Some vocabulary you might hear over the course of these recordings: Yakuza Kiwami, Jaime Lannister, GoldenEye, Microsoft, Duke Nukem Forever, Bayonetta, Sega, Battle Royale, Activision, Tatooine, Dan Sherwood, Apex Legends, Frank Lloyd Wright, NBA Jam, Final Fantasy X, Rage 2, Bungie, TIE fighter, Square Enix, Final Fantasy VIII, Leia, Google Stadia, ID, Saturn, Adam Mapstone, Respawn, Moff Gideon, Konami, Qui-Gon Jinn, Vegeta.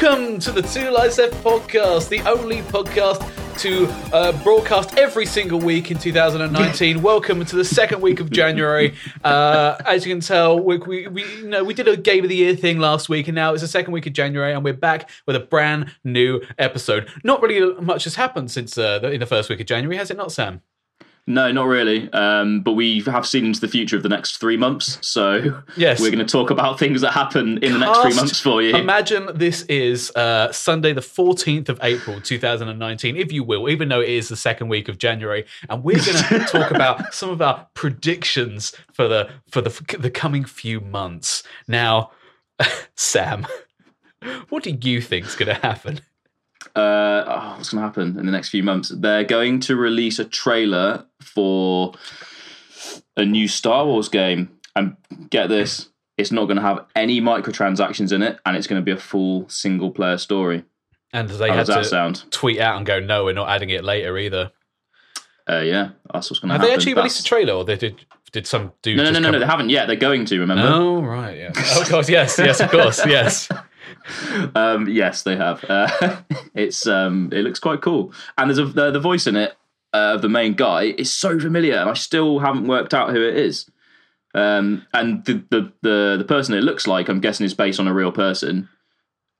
Welcome to the Two Lives Left podcast, the only podcast to broadcast every single week in 2019. Welcome to the second week of January. As you can tell, we did a Game of the Year thing last week, and now it's the second week of January, and we're back with a brand new episode. Not really much has happened since in the first week of January, has it not, Sam? No, not really. But we have seen into the future of the next 3 months. So yes, we're going to talk about things that happen in the next 3 months for you. Imagine this is Sunday, the 14th of April, 2019, if you will, even though it is the second week of January. And we're going to talk about some of our predictions for the coming few months. Now, Sam, what do you think is going to happen? What's going to happen in the next few months? They're going to release a trailer for a new Star Wars game. And get this, it's not going to have any microtransactions in it, and it's going to be a full single-player story. And they had to tweet out and go, no, we're not adding it later either. Yeah, that's what's going to happen. Have they actually released a trailer, or they did some dude? No, they haven't yet. They're going to, remember? Oh, right, yeah. Oh, of course, yes, of course, yes. Yes, they have. It looks quite cool, and there's the voice in it of the main guy is so familiar, and I still haven't worked out who it is. And the person it looks like, I'm guessing, is based on a real person.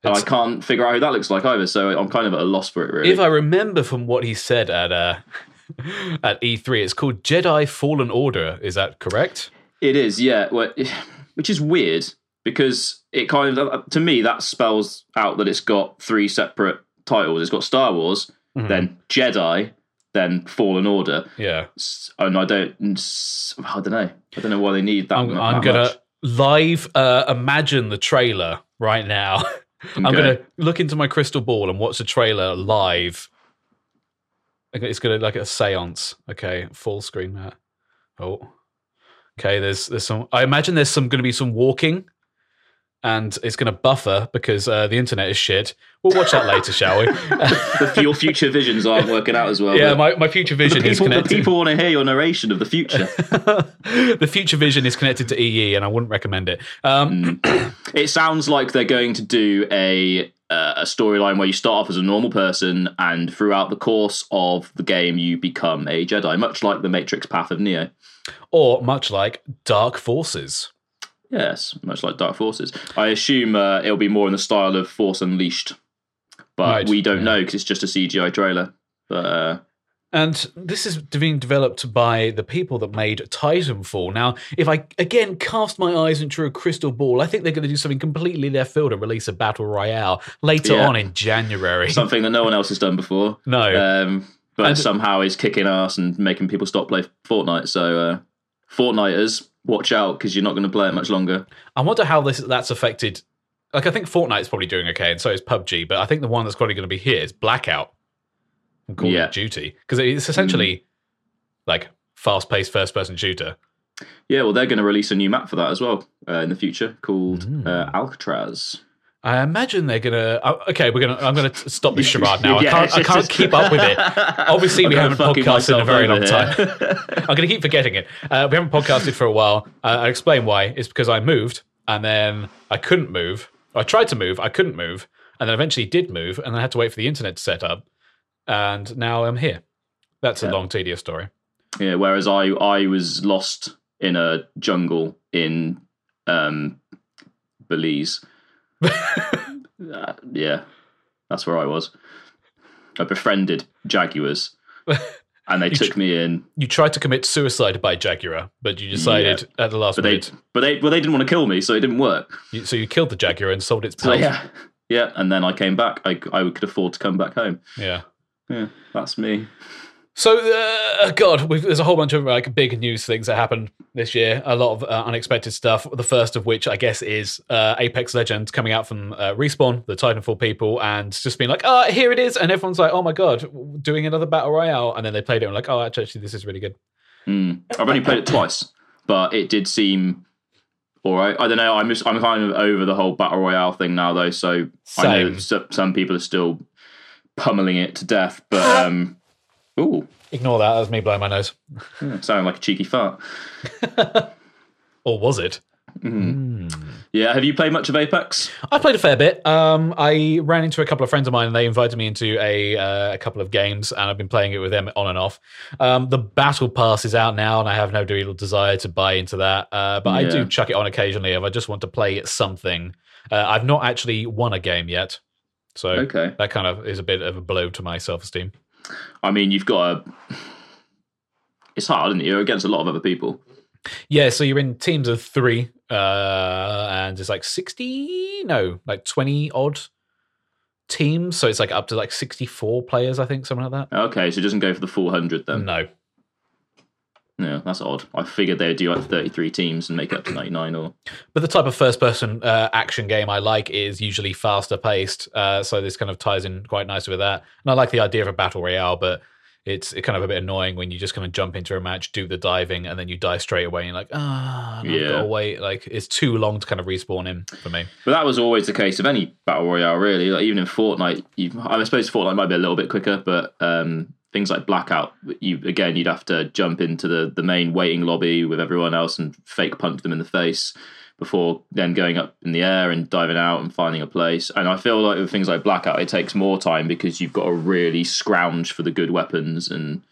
And I can't figure out who that looks like either, so I'm kind of at a loss for it, really. If I remember from what he said at E3, it's called Jedi Fallen Order. Is that correct? It is, yeah. Well, which is weird, because it kind of, to me, that spells out that it's got three separate titles. It's got Star Wars, then Jedi, then Fallen Order. Yeah, and I don't know. I don't know why they need that. I'm gonna live imagine the trailer right now. Okay. I'm gonna look into my crystal ball and watch the trailer live. It's gonna like a séance. Okay, full screen that. Oh, okay. There's some. I imagine there's going to be some walking. And it's going to buffer because the internet is shit. We'll watch that later, shall we? Your future visions aren't working out as well. Yeah, my future vision is connected. The people want to hear your narration of the future. The future vision is connected to EE, and I wouldn't recommend it. It sounds like they're going to do a storyline where you start off as a normal person, and throughout the course of the game, you become a Jedi, much like the Matrix Path of Neo. Or much like Dark Forces. Yes, much like Dark Forces. I assume it'll be more in the style of Force Unleashed, but we don't know because it's just a CGI trailer. But, and this is being developed by the people that made Titanfall. Now, if I, again, cast my eyes into a crystal ball, I think they're going to do something completely left field and release a Battle Royale later on in January. Something that no one else has done before. No. But somehow is kicking ass and making people stop playing Fortnite, so Fortniters, watch out, because you're not going to play it much longer. I wonder how that's affected. Like, I think Fortnite's probably doing okay, and so is PUBG, but I think the one that's probably going to be here is Blackout from Call of Duty, because it's essentially like fast-paced first-person shooter. Yeah, well, they're going to release a new map for that as well in the future called Alcatraz. I imagine they're gonna. Okay, I'm gonna stop this charade now. I can't keep up with it. Obviously, we haven't podcasted in a very long time. I'm gonna keep forgetting it. We haven't podcasted for a while. I'll explain why. It's because I moved, and then I couldn't move. I tried to move, I couldn't move, and then eventually did move, and I had to wait for the internet to set up, and now I'm here. That's a long, tedious story. Yeah. Whereas I was lost in a jungle in Belize. Yeah, that's where I was. I befriended jaguars, and they took me in. You tried to commit suicide by jaguar, but you decided at the last minute. They didn't want to kill me, so it didn't work. So you killed the jaguar and sold its blood. So, yeah, and then I came back. I could afford to come back home. Yeah, that's me. So, there's a whole bunch of like big news things that happened this year. A lot of unexpected stuff. The first of which, I guess, is Apex Legends coming out from Respawn, the Titanfall people, and just being like, "Oh, here it is," and everyone's like, "Oh my god, doing another battle royale!" And then they played it and were like, "Oh, actually, this is really good." I've only played it twice, but it did seem all right. I don't know. I'm kind of over the whole battle royale thing now, though. So same. I know some people are still pummeling it to death, but. Ooh. Ignore that. That was me blowing my nose. Sounded like a cheeky fart. Or was it? Mm. Yeah, have you played much of Apex? I've played a fair bit. I ran into a couple of friends of mine and they invited me into a couple of games and I've been playing it with them on and off. The Battle Pass is out now and I have no real desire to buy into that, but I do chuck it on occasionally if I just want to play something. I've not actually won a game yet, so that kind of is a bit of a blow to my self-esteem. I mean, you've got a... It's hard, isn't it? You're against a lot of other people. Yeah, so you're in teams of three, and it's like 20 odd teams. So it's like up to like 64 players, I think, something like that. Okay, so it doesn't go for the full 100 then. No. Yeah, that's odd. I figured they'd do like 33 teams and make it up to 99 or... But the type of first-person action game I like is usually faster-paced, so this kind of ties in quite nicely with that. And I like the idea of a battle royale, but it's kind of a bit annoying when you just kind of jump into a match, do the diving, and then you die straight away. And you're like, I've got to wait. Like, it's too long to kind of respawn in for me. But that was always the case of any battle royale, really. Like, even in Fortnite, I suppose Fortnite might be a little bit quicker, but... things like Blackout, you'd have to jump into the main waiting lobby with everyone else and fake punch them in the face before then going up in the air and diving out and finding a place. And I feel like with things like Blackout, it takes more time because you've got to really scrounge for the good weapons, and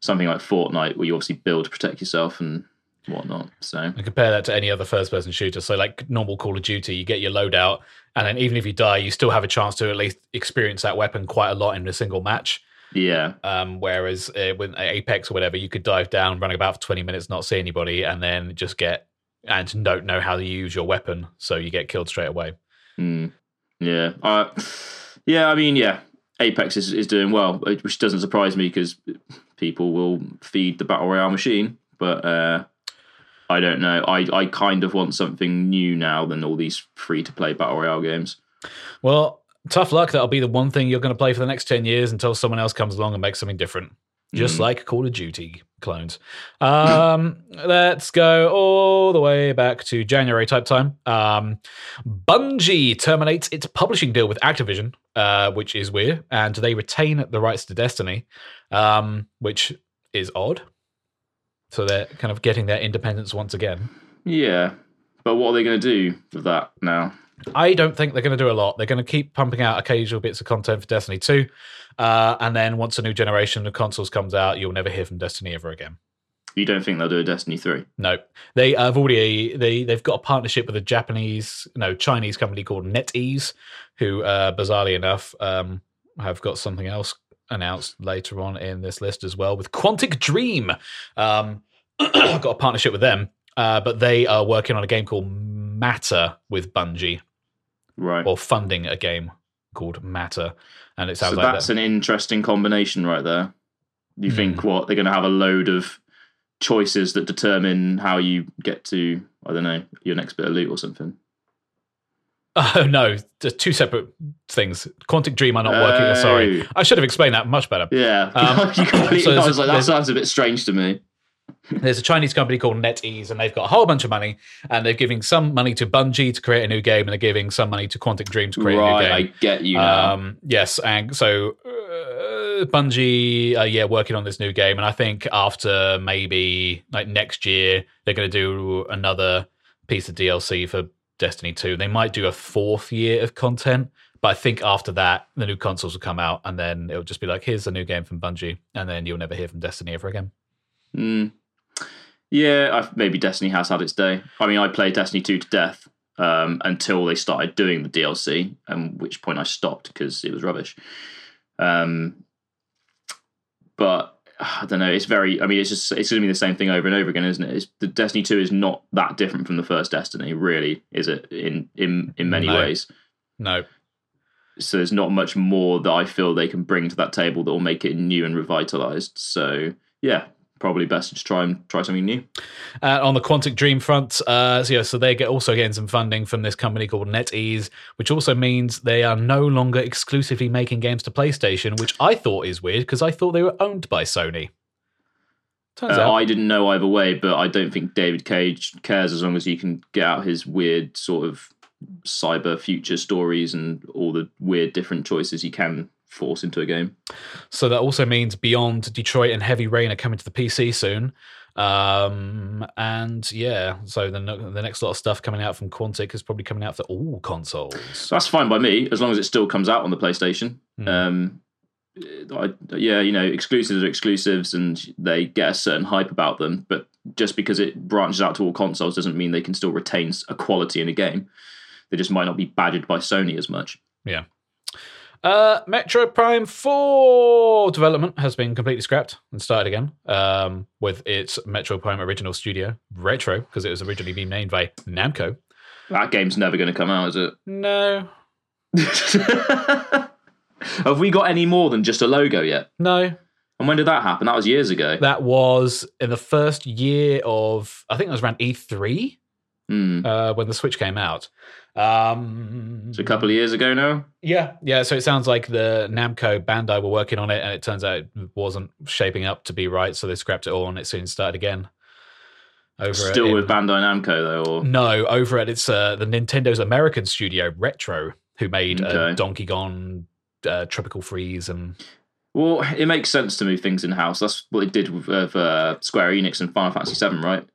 something like Fortnite where you obviously build to protect yourself and whatnot. So I compare that to any other first-person shooter. So like normal Call of Duty, you get your loadout and then even if you die, you still have a chance to at least experience that weapon quite a lot in a single match. Yeah. Whereas with Apex or whatever, you could dive down, run about for 20 minutes, not see anybody, and then just don't know how to use your weapon, so you get killed straight away. Mm. Yeah. Apex is doing well, which doesn't surprise me because people will feed the Battle Royale machine, but I don't know. I kind of want something new now than all these free-to-play Battle Royale games. Well... tough luck, that'll be the one thing you're going to play for the next 10 years until someone else comes along and makes something different. Just like Call of Duty clones. Let's go all the way back to January type time. Bungie terminates its publishing deal with Activision, which is weird, and they retain the rights to Destiny, which is odd. So they're kind of getting their independence once again. Yeah, but what are they going to do with that now? I don't think they're going to do a lot. They're going to keep pumping out occasional bits of content for Destiny 2, and then once a new generation of consoles comes out, you'll never hear from Destiny ever again. You don't think they'll do a Destiny 3? No. They have already they've got a partnership with a Chinese company called NetEase, who bizarrely enough have got something else announced later on in this list as well with Quantic Dream. Got a partnership with them, but they are working on a game called Matter with Bungie. Right. Or funding a game called Matter. And it sounds like that's an interesting combination right there. You think they're going to have a load of choices that determine how you get to, I don't know, your next bit of loot or something. Oh, no. Just two separate things. Quantic Dream are not working. Sorry. I should have explained that much better. Yeah. I was like, that sounds a bit strange to me. There's a Chinese company called NetEase, and they've got a whole bunch of money, and they're giving some money to Bungie to create a new game, and they're giving some money to Quantic Dream to create a new game. Right, I get you now. Yes, and so Bungie working on this new game, and I think after maybe like next year, they're going to do another piece of DLC for Destiny 2. They might do a fourth year of content, but I think after that, the new consoles will come out, and then it'll just be like, here's the new game from Bungie, and then you'll never hear from Destiny ever again. Mm. Yeah, maybe Destiny has had its day. I mean, I played Destiny 2 to death until they started doing the DLC, at which point I stopped because it was rubbish. But I don't know. It's very. I mean, it's going to be the same thing over and over again, isn't it? The Destiny 2 is not that different from the first Destiny, really, is it? In many ways, no. So there's not much more that I feel they can bring to that table that will make it new and revitalized. So yeah. Probably best to just try something new. On the Quantic Dream front, so they're also getting some funding from this company called NetEase, which also means they are no longer exclusively making games to PlayStation, which I thought is weird because I thought they were owned by Sony. Turns out. I didn't know either way, but I don't think David Cage cares as long as he can get out his weird sort of cyber future stories and all the weird different choices he can force into a game. So that also means Beyond, Detroit and Heavy Rain are coming to the PC soon. And yeah, so the next lot of stuff coming out from Quantic is probably coming out for all consoles. That's fine by me, as long as it still comes out on the PlayStation. Yeah, you know, exclusives are exclusives, and they get a certain hype about them. But just because it branches out to all consoles doesn't mean they can still retain a quality in a game. They just might not be badgered by Sony as much. Yeah. Metro Prime 4 development has been completely scrapped and started again with its Metro Prime original studio, Retro, because it was originally being named by Namco. That game's never going to come out, is it? No. Have we got any more than just a logo yet? No. And when did that happen? That was years ago. That was in the first year of, I think it was around E3. When the Switch came out. So a couple of years ago now? Yeah, yeah. So it sounds like the Namco Bandai were working on it, and it turns out it wasn't shaping up to be right, so they scrapped it all, and it soon started again. Still with Bandai Namco, though? Or? No, over at it's the Nintendo's American studio, Retro, who made Donkey Kong, Tropical Freeze, and... Well, it makes sense to move things in-house. That's what it did with Square Enix and Final Fantasy VII, right?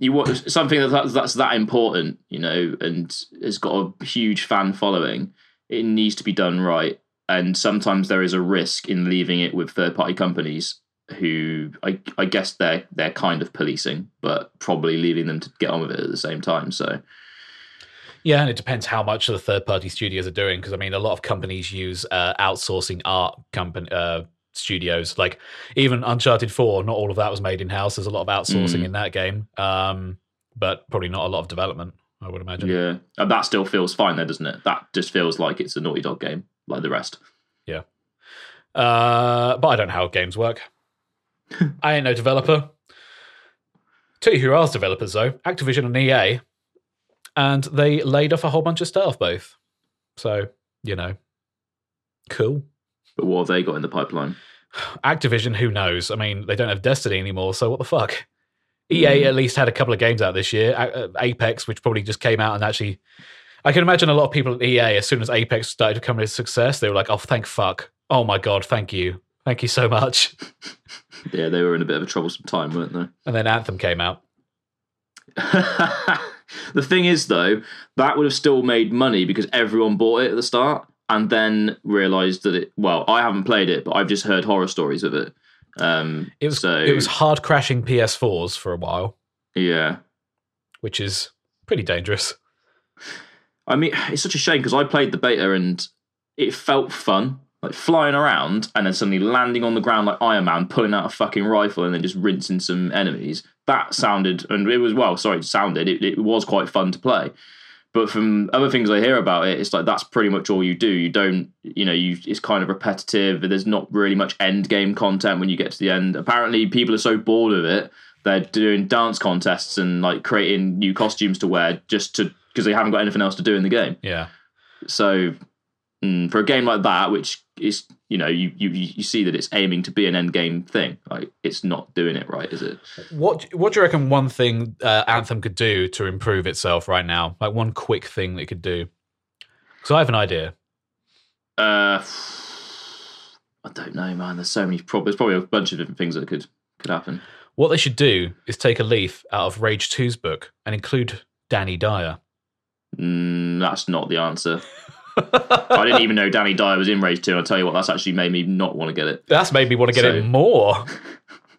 You want something that's that important, you know, and has got a huge fan following. It needs to be done right, and sometimes there is a risk in leaving it with third-party companies who, I guess, they're kind of policing, but probably leaving them to get on with it at the same time. So, yeah, and it depends how much the third-party studios are doing, because I mean, a lot of companies use outsourcing art company. Studios, like even Uncharted 4, not all of that was made in-house. There's a lot of outsourcing in that game, but probably not a lot of development, I would imagine. Yeah, and that still feels fine there, doesn't it? That just feels like it's a Naughty Dog game, like the rest. Yeah. But I don't know how games work. I ain't no developer. Tell you who are developers, though, Activision and EA, and they laid off a whole bunch of staff both. So, you know, cool. But what have they got in the pipeline? Activision, who knows? I mean, they don't have Destiny anymore, so what the fuck? EA at least had a couple of games out this year. Apex, which probably just came out and actually... I can imagine a lot of people at EA, as soon as Apex started to become a success, they were like, oh, thank fuck. Oh my God, thank you. Thank you so much. Yeah, they were in a bit of a troublesome time, weren't they? And then Anthem came out. The thing is, though, that would have still made money because everyone bought it at the start. And then realised that it... Well, I haven't played it, but I've just heard horror stories of it. It was hard crashing PS4s for a while. Yeah. Which is pretty dangerous. I mean, it's such a shame because I played the beta and it felt fun. Like flying around and then suddenly landing on the ground like Iron Man, pulling out a fucking rifle and then just rinsing some enemies. That sounded... And it was... Well, sorry, sounded. It was quite fun to play. But from other things I hear about it, it's like that's pretty much all you do. You don't, you know, it's kind of repetitive. There's not really much end game content when you get to the end. Apparently, people are so bored of it, they're doing dance contests and like creating new costumes to wear just to because they haven't got anything else to do in the game. Yeah. So for a game like that, which is, you know, you see that it's aiming to be an end game thing. Like it's not doing it right, is it? What do you reckon one thing Anthem could do to improve itself right now? Like one quick thing that it could do? Because I have an idea. I don't know, man. There's so many problems. There's probably a bunch of different things that could happen. What they should do is take a leaf out of Rage 2's book and include Danny Dyer. That's not the answer. I didn't even know Danny Dyer was in Rage 2. I'll tell you what, that's actually made me not want to get it. That's made me want to get it more.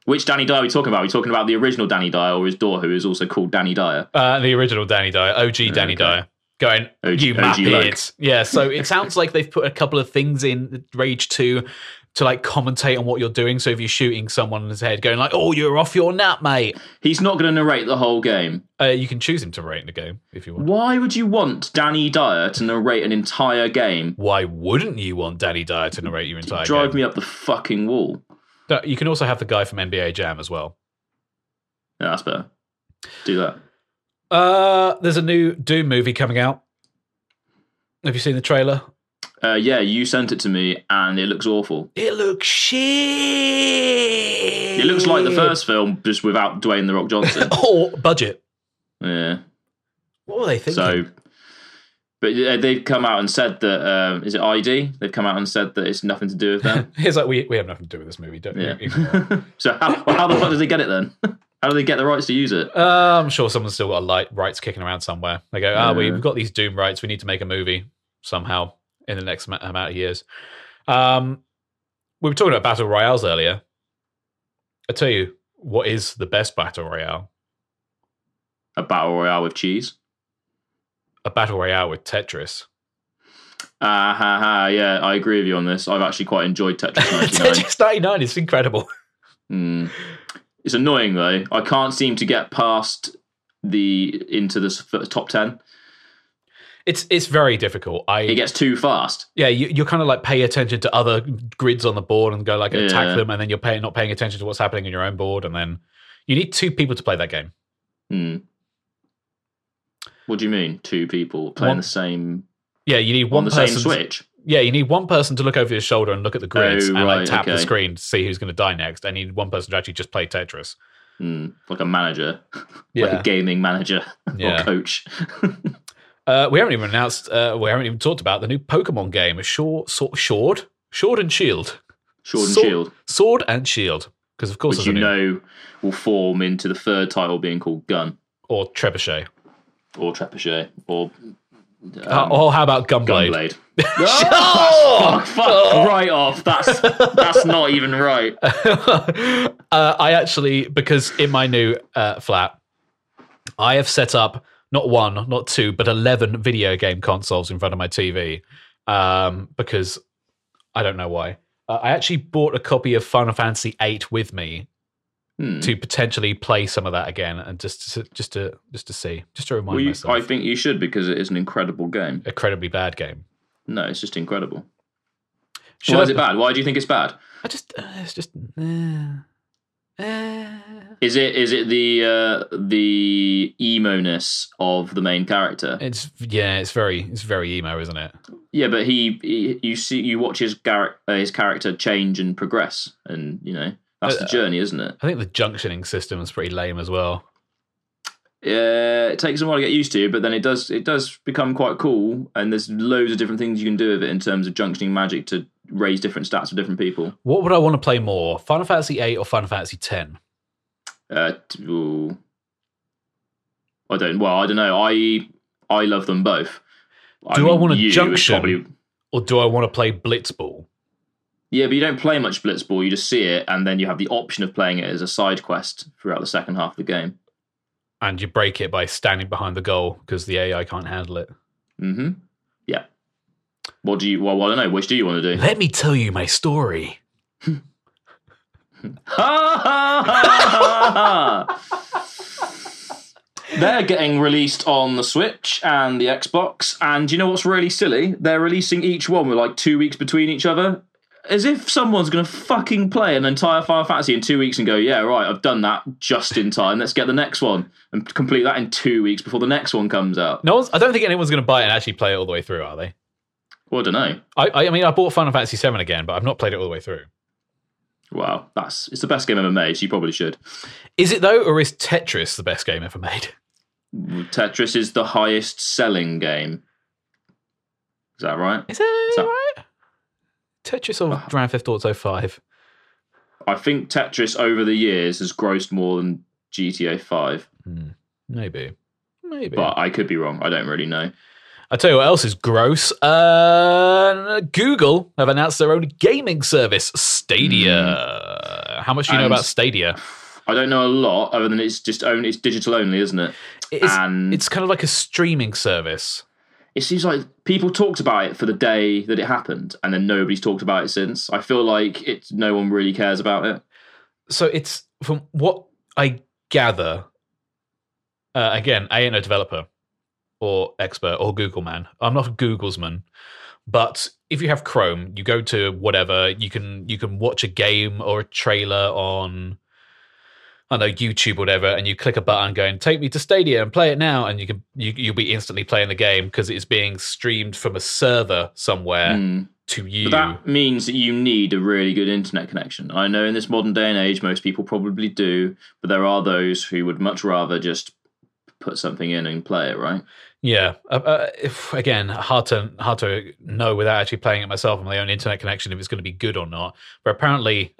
Which Danny Dyer are we talking about? Are we talking about the original Danny Dyer or his daughter, who is also called Danny Dyer? The original Danny Dyer, OG Danny Dyer. Going, OG, you map it. Yeah, so it sounds like they've put a couple of things in Rage 2 to like commentate on what you're doing. So if you're shooting someone in his head, going like, oh, you're off your nap, mate. He's not going to narrate the whole game. You can choose him to narrate the game if you want. Why would you want Danny Dyer to narrate an entire game? Why wouldn't you want Danny Dyer to narrate your entire game? Drive me up the fucking wall. You can also have the guy from NBA Jam as well. Yeah, that's better. Do that. There's a new Doom movie coming out. Have you seen the trailer? Yeah, you sent it to me, and it looks awful. It looks shit. It looks like the first film, just without Dwayne The Rock Johnson. Budget. Yeah. What were they thinking? So, But they've come out and said that, is it ID? They've come out and said that it's nothing to do with them. It's like, we have nothing to do with this movie, don't we? Yeah. So how the fuck does they get it then? How do they get the rights to use it? I'm sure someone's still got rights kicking around somewhere. They go, we've got these Doom rights. We need to make a movie somehow in the next amount of years. We were talking about Battle Royales earlier. I tell you, what is the best Battle Royale? A Battle Royale with cheese? A battle royale with Tetris. Yeah, I agree with you on this. I've actually quite enjoyed Tetris 99. Tetris 99 is incredible. It's annoying though. I can't seem to get past into the top 10. It's very difficult. It gets too fast. Yeah, you're kind of like pay attention to other grids on the board and go like attack them, and then you're not paying attention to what's happening on your own board, and then you need two people to play that game. Hmm. What do you mean? Two people playing the same? Yeah, you need one person. On the same Switch. Yeah, you need one person to look over your shoulder and look at the grids tap the screen to see who's going to die next. And you need one person to actually just play Tetris. Like a manager, like a gaming manager or coach. We haven't even announced. We haven't even talked about the new Pokemon game, Sword and Shield, because of course, will form into the third title being called Gun or Trebuchet. Or Trebuchet, or how about Gunblade? Oh, fuck right off! That's not even right. I actually, because in my new flat, I have set up not one, not two, but 11 video game consoles in front of my TV, because I don't know why. I actually bought a copy of Final Fantasy VIII with me. To potentially play some of that again, and just to see, just to remind myself. I think you should, because it is an incredible game. Incredibly bad game. No, it's just incredible. Why is it bad? Why do you think it's bad? It's just. Is it the emo-ness of the main character? It's very emo, isn't it? Yeah, but you watch his character change and progress, and you know. That's the journey, isn't it? I think the junctioning system is pretty lame as well. Yeah, it takes a while to get used to, but then it does become quite cool, and there's loads of different things you can do with it in terms of junctioning magic to raise different stats for different people. What would I want to play more, Final Fantasy VIII or Final Fantasy X? I don't know. I love them both. I want to junction, or do I want to play Blitzball? Yeah, but you don't play much Blitzball, you just see it, and then you have the option of playing it as a side quest throughout the second half of the game. And you break it by standing behind the goal, because the AI can't handle it. Mm-hmm. Yeah. Well, I don't know, which do you want to do? Let me tell you my story. Ha ha ha ha! They're getting released on the Switch and the Xbox, and you know what's really silly? They're releasing each one with like 2 weeks between each other. As if someone's going to fucking play an entire Final Fantasy in 2 weeks and go, yeah, right, I've done that just in time. Let's get the next one and complete that in 2 weeks before the next one comes out. No, I don't think anyone's going to buy it and actually play it all the way through, are they? Well, I don't know. I mean, I bought Final Fantasy VII again, but I've not played it all the way through. Wow, it's the best game ever made, so you probably should. Is it though, or is Tetris the best game ever made? Tetris is the highest selling game. Is that right? Is that right? Tetris or Grand Theft Auto 5? I think Tetris over the years has grossed more than GTA 5. Maybe. But I could be wrong. I don't really know. I'll tell you what else is gross. Google have announced their own gaming service, Stadia. How much do you know about Stadia? I don't know a lot, other than it's digital only, isn't it? It's kind of like a streaming service. It seems like people talked about it for the day that it happened, and then nobody's talked about it since. I feel like no one really cares about it. So it's, from what I gather, again, I ain't no developer or expert or Google man. I'm not a Google's man. But if you have Chrome, you go to whatever, you can watch a game or a trailer on, I don't know, YouTube or whatever, and you click a button going, take me to Stadia and play it now, and you'll be instantly playing the game because it's being streamed from a server somewhere to you. But that means that you need a really good internet connection. I know in this modern day and age most people probably do, but there are those who would much rather just put something in and play it, right? Yeah, again, hard to know without actually playing it myself on my own internet connection if it's going to be good or not. But apparently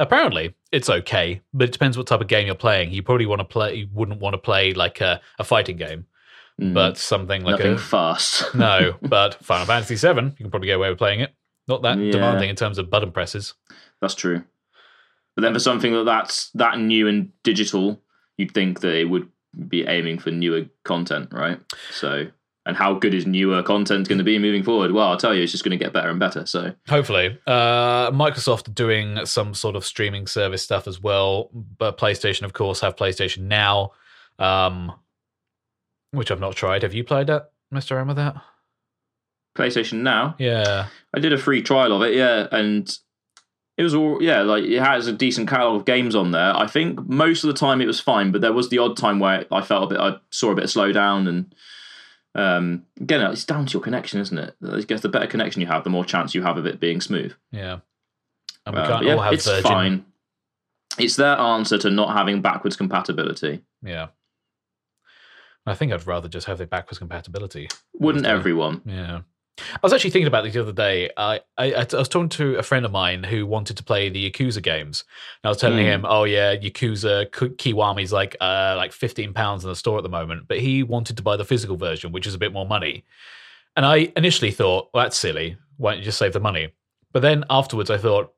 it's okay, but it depends what type of game you're playing. You wouldn't want to play like a fighting game, but something like nothing fast. No, but Final Fantasy VII, you can probably get away with playing it. Not that demanding in terms of button presses. That's true. But then for something that's that new and digital, you'd think that it would be aiming for newer content, right? So. And how good is newer content going to be moving forward? Well, I'll tell you, it's just going to get better and better. So hopefully, Microsoft doing some sort of streaming service stuff as well. But PlayStation, of course, have PlayStation Now, which I've not tried. Have you played that, Mr. M, with that? PlayStation Now? Yeah, I did a free trial of it. Yeah, and it was all like it has a decent catalog of games on there. I think most of the time it was fine, but there was the odd time where I saw a bit of slowdown and. Again, it's down to your connection, isn't it? I guess the better connection you have, the more chance you have of it being smooth. Yeah, and we can't all have Virgin. It's fine. It's their answer to not having backwards compatibility. Yeah, I think I'd rather just have the backwards compatibility. Wouldn't everyone? Yeah, I was actually thinking about this the other day. I was talking to a friend of mine who wanted to play the Yakuza games, and I was telling him, "Oh yeah, Yakuza Kiwami's like £15 in the store at the moment," but he wanted to buy the physical version, which is a bit more money. And I initially thought, well, "That's silly. Why don't you just save the money?" But then afterwards, I thought,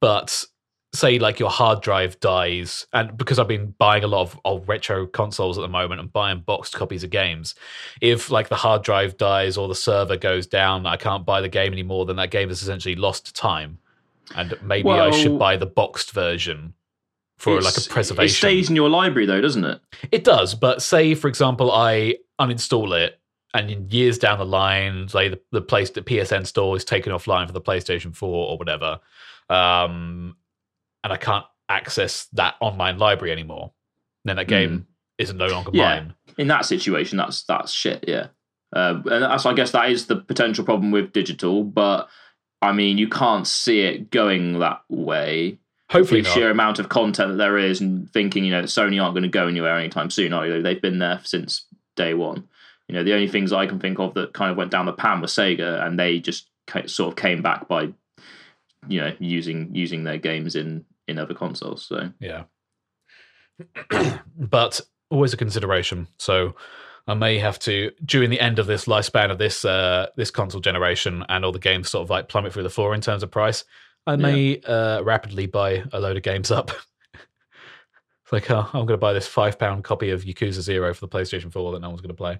"But say like your hard drive dies," and because I've been buying a lot of old retro consoles at the moment and buying boxed copies of games, if like the hard drive dies or the server goes down, I can't buy the game anymore, then that game is essentially lost to time. And maybe I should buy the boxed version for like a preservation. It stays in your library though, doesn't it? It does, but say for example I uninstall it and in years down the line, say the PSN store is taken offline for the PlayStation 4 or whatever, and I can't access that online library anymore, then that game is no longer mine. In that situation, that's shit, yeah. And that's, I guess that is the potential problem with digital, but, I mean, you can't see it going that way. Hopefully the sheer amount of content that there is and thinking, you know, Sony aren't going to go anywhere anytime soon, are they? They've been there since day one. You know, the only things I can think of that kind of went down the pan was Sega, and they just sort of came back by, you know, using their games in other consoles. So yeah, but always a consideration. So I may have to, during the end of this lifespan of this console generation and all the games sort of like plummet through the floor in terms of price, I may rapidly buy a load of games up. It's like, oh, I'm going to buy this £5 copy of Yakuza 0 for the PlayStation 4 that no one's going to play.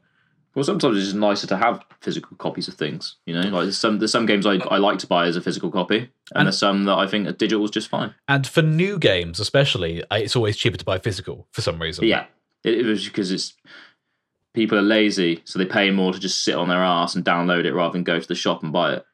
Well, sometimes it's just nicer to have physical copies of things, you know? Like there's some games I like to buy as a physical copy, and there's some that I think digital is just fine. And for new games especially, it's always cheaper to buy physical for some reason. Yeah, it was because people are lazy, so they pay more to just sit on their ass and download it rather than go to the shop and buy it.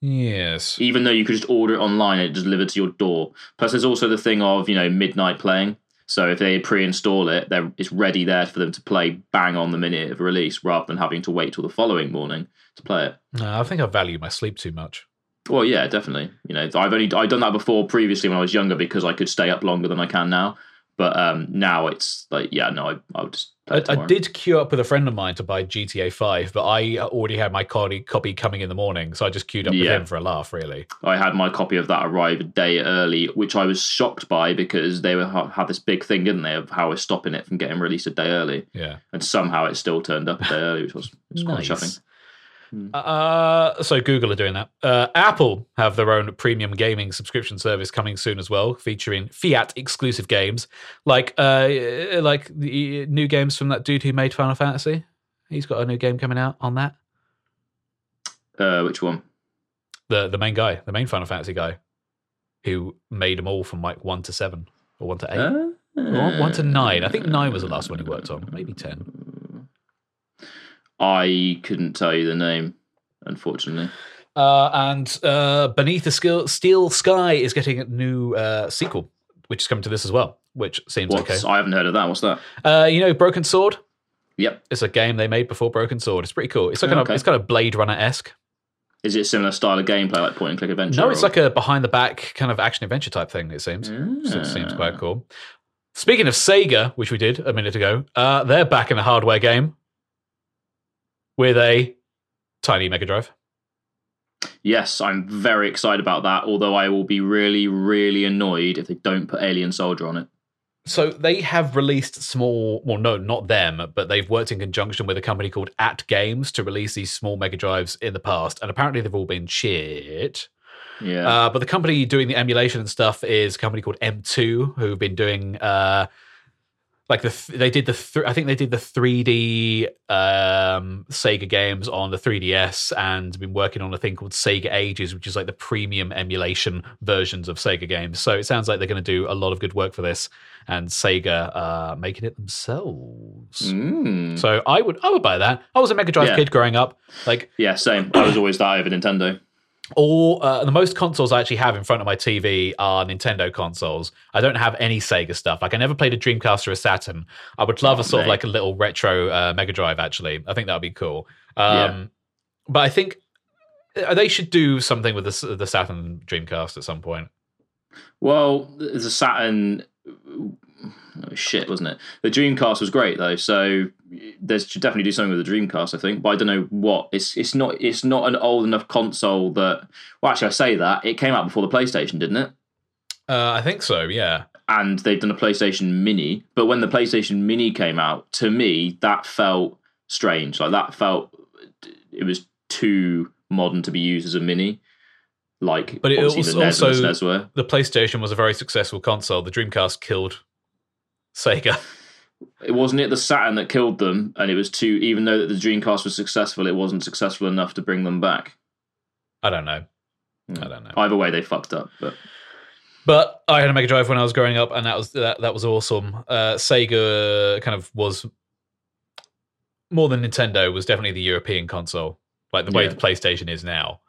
Yes. Even though you could just order it online and it just delivered to your door. Plus there's also the thing of, you know, midnight playing. So if they pre-install it, it's ready there for them to play bang on the minute of release rather than having to wait till the following morning to play it. No, I think I value my sleep too much. Well, yeah, definitely. You know, I've done that before previously when I was younger because I could stay up longer than I can now. But now it's like, yeah, no, I'll just play it tomorrow. I did queue up with a friend of mine to buy GTA 5, but I already had my copy coming in the morning, so I just queued up with him for a laugh, really. I had my copy of that arrive a day early, which I was shocked by because they had this big thing, didn't they, of how we're stopping it from getting released a day early. Yeah. And somehow it still turned up a day early, which was nice. Quite shocking. So Google are doing that. Apple have their own premium gaming subscription service coming soon as well, featuring Fiat exclusive games like the new games from that dude who made Final Fantasy. He's got a new game coming out on that. Which one? The main guy, the main Final Fantasy guy, who made them all from like 1 to 7 or 1 to 8, or 1 to 9. I think 9 was the last one he worked on, maybe 10. I couldn't tell you the name, unfortunately. And Beneath the Steel Sky is getting a new sequel, which is coming to this as well, which seems okay. I haven't heard of that. What's that? You know Broken Sword? Yep. It's a game they made before Broken Sword. It's pretty cool. It's like it's kind of Blade Runner-esque. Is it a similar style of gameplay, like point-and-click adventure? No, it's like a behind-the-back kind of action-adventure type thing, it seems. Yeah. So it seems quite cool. Speaking of Sega, which we did a minute ago, they're back in a hardware game. with a tiny Mega Drive. Yes, I'm very excited about that, although I will be really, really annoyed if they don't put Alien Soldier on it. So they have released small, well, no, not them, but they've worked in conjunction with a company called At Games to release these small Mega Drives in the past, and apparently they've all been shit. Yeah. But the company doing the emulation and stuff is a company called M2, who've been doing they did the 3D Sega games on the 3DS and been working on a thing called Sega Ages, which is like the premium emulation versions of Sega games. So it sounds like they're going to do a lot of good work for this, and Sega making it themselves. Mm. So I would buy that. I was a Mega Drive kid growing up. Same. I was always that over Nintendo. The most consoles I actually have in front of my TV are Nintendo consoles. I don't have any Sega stuff. Like, I never played a Dreamcast or a Saturn. I would love of like a little retro Mega Drive, actually. I think that would be cool. But I think they should do something with the Saturn Dreamcast at some point. Well, the Saturn... Oh, shit, wasn't it? The Dreamcast was great though, so there's should definitely do something with the Dreamcast, I think. But I don't know what. It's not an old enough console that. Well, actually, I say that it came out before the PlayStation, didn't it? I think so. Yeah. And they've done a PlayStation Mini, but when the PlayStation Mini came out, to me that felt strange. Like that felt it was too modern to be used as a mini. Like, but it also the PlayStation was a very successful console. The Dreamcast killed Sega. It wasn't it the Saturn that killed them, and it was too. Even though that the Dreamcast was successful, it wasn't successful enough to bring them back. I don't know. Either way, they fucked up. But I had a Mega Drive when I was growing up, and that was awesome. Sega kind of was more than Nintendo was definitely the European console, like the way the PlayStation is now.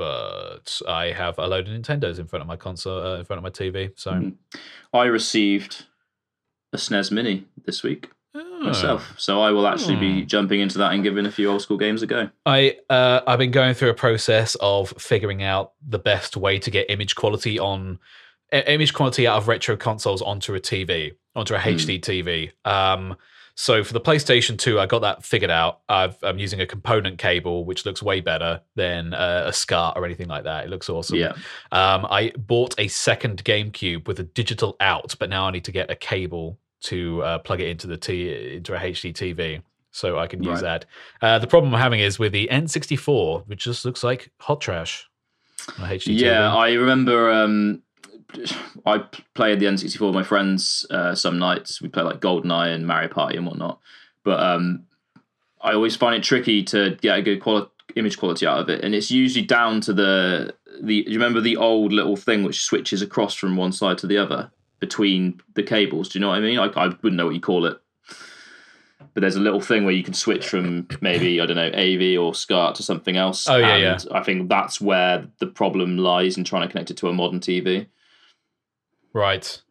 But I have a load of Nintendos in front of my console, in front of my TV. So I received a SNES Mini this week myself, so I will actually be jumping into that and giving a few old school games a go. I've been going through a process of figuring out the best way to get image quality out of retro consoles onto a TV, onto a HD TV. So for the PlayStation 2, I got that figured out. I'm using a component cable, which looks way better than a SCART or anything like that. It looks awesome. Yeah. I bought a second GameCube with a digital out, but now I need to get a cable to plug it into into a HD TV so I can use that. The problem I'm having is with the N64, which just looks like hot trash on a HD TV. Yeah, I remember... I played the N64 with my friends some nights. We play like GoldenEye and Mario Party and whatnot. But I always find it tricky to get a good image quality out of it. And it's usually down to the... Do you remember the old little thing which switches across from one side to the other between the cables? Do you know what I mean? I wouldn't know what you call it. But there's a little thing where you can switch from maybe, I don't know, AV or SCART to something else. Oh, yeah, and I think that's where the problem lies in trying to connect it to a modern TV. Right.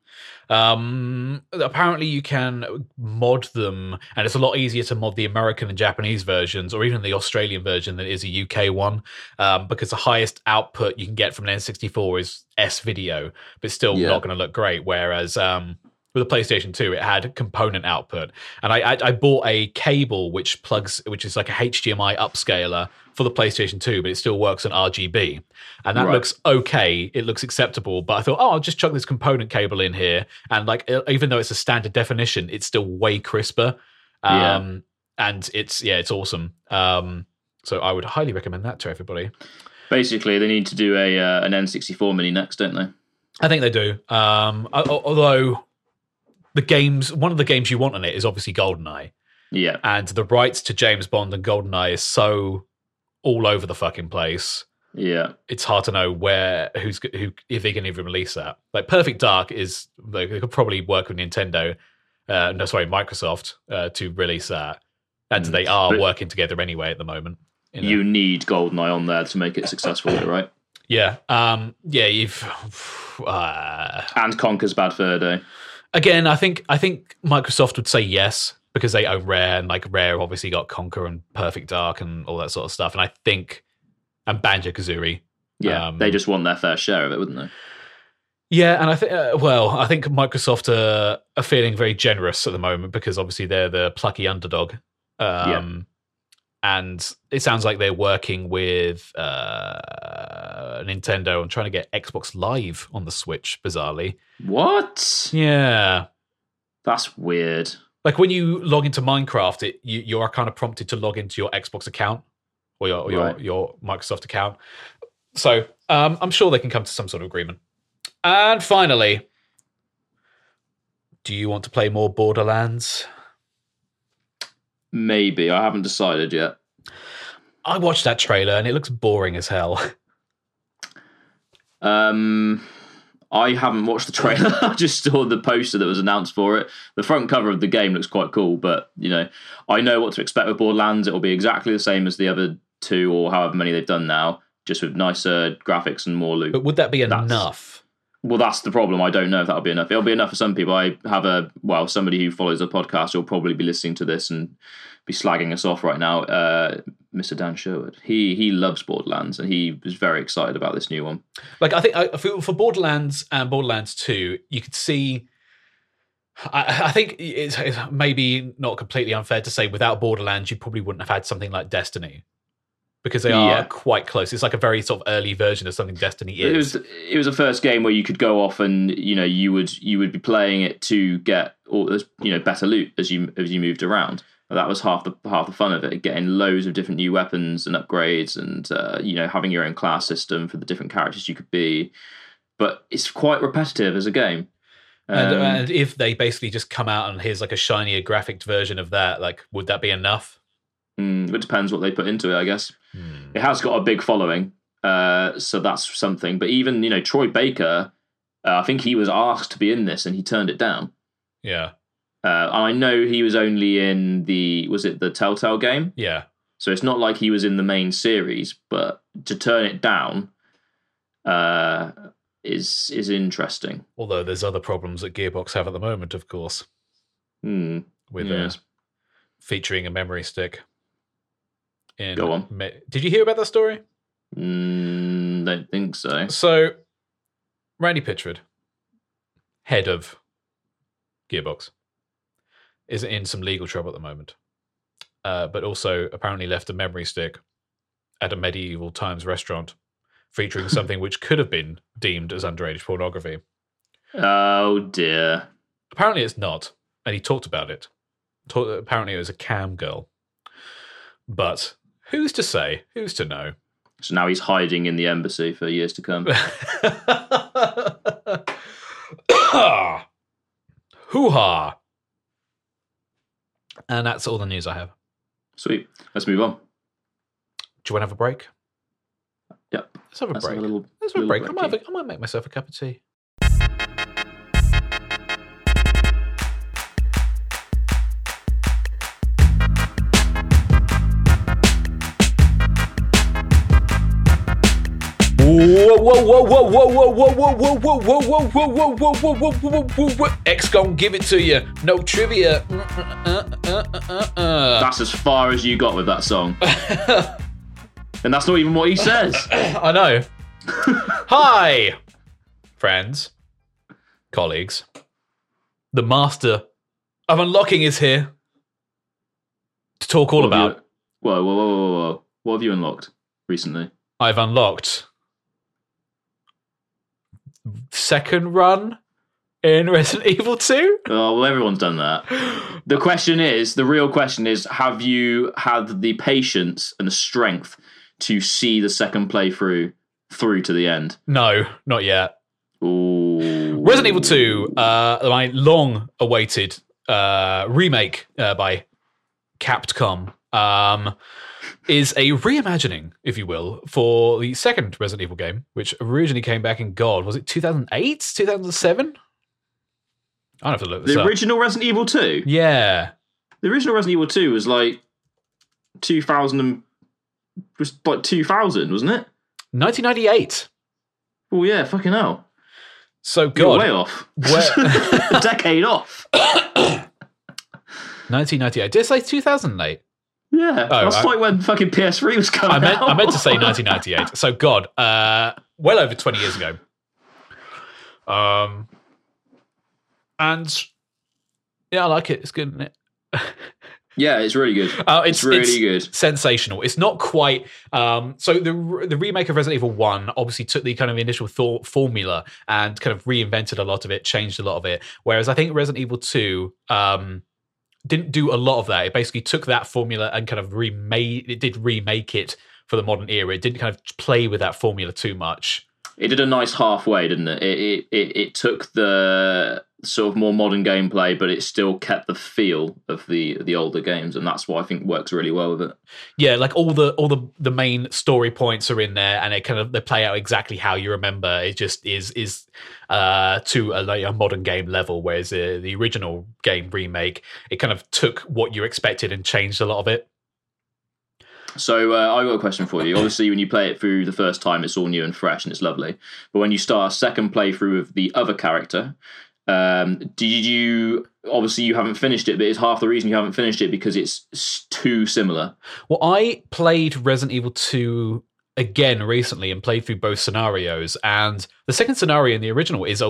Apparently you can mod them, and it's a lot easier to mod the American and Japanese versions, or even the Australian version, than it is a UK one, because the highest output you can get from an N64 is S-video, but still not going to look great, whereas with the PlayStation 2, it had component output. And I bought a cable which is like a HDMI upscaler for the PlayStation 2, but it still works on RGB. And that looks okay. It looks acceptable. But I thought, I'll just chuck this component cable in here. And even though it's a standard definition, it's still way crisper. And it's awesome. So I would highly recommend that to everybody. Basically, they need to do an N64 mini next, don't they? I think they do. Although... one of the games you want on it is obviously GoldenEye. Yeah. And the rights to James Bond and GoldenEye is so all over the fucking place. Yeah. It's hard to know if they can even release that. Like Perfect Dark is, they could probably work with Microsoft to release that. And they are working together anyway at the moment. You need GoldenEye on there to make it successful, right? Yeah. And Conker's Bad Fur Day. Again, I think Microsoft would say yes because they own Rare, and like Rare obviously got Conker and Perfect Dark and all that sort of stuff. And I think Banjo-Kazooie. Yeah, they just want their fair share of it, wouldn't they? Yeah, and I think Microsoft are feeling very generous at the moment because obviously they're the plucky underdog And it sounds like they're working with Nintendo and trying to get Xbox Live on the Switch, bizarrely. What? Yeah. That's weird. Like when you log into Minecraft, you are kind of prompted to log into your Xbox account or your Microsoft account. So I'm sure they can come to some sort of agreement. And finally, do you want to play more Borderlands? Maybe. I haven't decided yet. I watched that trailer and it looks boring as hell. I haven't watched the trailer. I just saw the poster that was announced for it. The front cover of the game looks quite cool, but you know, I know what to expect with Borderlands. It will be exactly the same as the other two or however many they've done now, just with nicer graphics and more loot. But would that be enough? Well, that's the problem. I don't know if that'll be enough. It'll be enough for some people. I have somebody who follows the podcast will probably be listening to this and be slagging us off right now. Mr. Dan Sherwood. He loves Borderlands and he was very excited about this new one. Like, I think for Borderlands and Borderlands 2, you could see. I think it's maybe not completely unfair to say without Borderlands, you probably wouldn't have had something like Destiny. Because they are quite close. It's like a very sort of early version of something Destiny is. It was a first game where you could go off and you would be playing it to get all this, better loot as you moved around. That was half the fun of it, getting loads of different new weapons and upgrades, and having your own class system for the different characters you could be. But it's quite repetitive as a game. And if they basically just come out and here's like a shinier graphic version of that, like would that be enough? It depends what they put into it, I guess. It has got a big following, so that's something. But even, Troy Baker, I think he was asked to be in this and he turned it down. Yeah. I know he was only in the Telltale game? Yeah. So it's not like he was in the main series, but to turn it down is interesting. Although there's other problems that Gearbox have at the moment, of course. Featuring a memory stick. Go on. Did you hear about that story? Don't think so. So, Randy Pitchford, head of Gearbox, is in some legal trouble at the moment, but also apparently left a memory stick at a medieval times restaurant featuring something which could have been deemed as underage pornography. Oh, dear. Apparently it's not, and he talked about it. Apparently it was a cam girl. But who's to say? Who's to know? So now he's hiding in the embassy for years to come. Hoo-ha! And that's all the news I have. Sweet. Let's move on. Do you want to have a break? Yep. Let's have a break. Let's have a break. I might make myself a cup of tea. Whoa, X gon' give it to you. No trivia. That's as far as you got with that song. And that's not even what he says. I know. Hi, friends, colleagues. The master of unlocking is here to talk all about. Whoa. What have you unlocked recently? I've unlocked second run in Resident Evil 2. Oh, well, everyone's done that. The real question is, have you had the patience and the strength to see the second playthrough through to the end? No, not yet. Ooh. Resident Evil 2, my long-awaited remake by Capcom, is a reimagining, if you will, for the second Resident Evil game, which originally came back in, was it 2008? 2007? I'll have to look this up. The original Resident Evil 2? Yeah. The original Resident Evil 2 was like 2000, wasn't it? 1998. Oh, yeah, fucking hell. So, you're way off. A decade off. 1998. Did I say 2008? Yeah, that's like when fucking PS3 was coming out. I meant to say 1998. So, well over 20 years ago. And yeah, I like it. It's good, isn't it? Yeah, it's really good. It's really good. Sensational. It's not quite. So the remake of Resident Evil 1 obviously took the kind of initial formula and kind of reinvented a lot of it, changed a lot of it. Whereas I think Resident Evil 2 didn't do a lot of that. It basically took that formula and kind of remake it for the modern era. It didn't kind of play with that formula too much. It did a nice halfway, didn't it? It took the sort of more modern gameplay, but it still kept the feel of the older games, and that's what I think works really well with it. Yeah, like all the main story points are in there, and they play out exactly how you remember. It just is to a modern game level, whereas the original game remake, it kind of took what you expected and changed a lot of it. So I've got a question for you. Obviously, when you play it through the first time, it's all new and fresh and it's lovely. But when you start a second playthrough of the other character, obviously you haven't finished it, but it's half the reason you haven't finished it because it's too similar. Well, I played Resident Evil 2 again recently and played through both scenarios. And the second scenario in the original is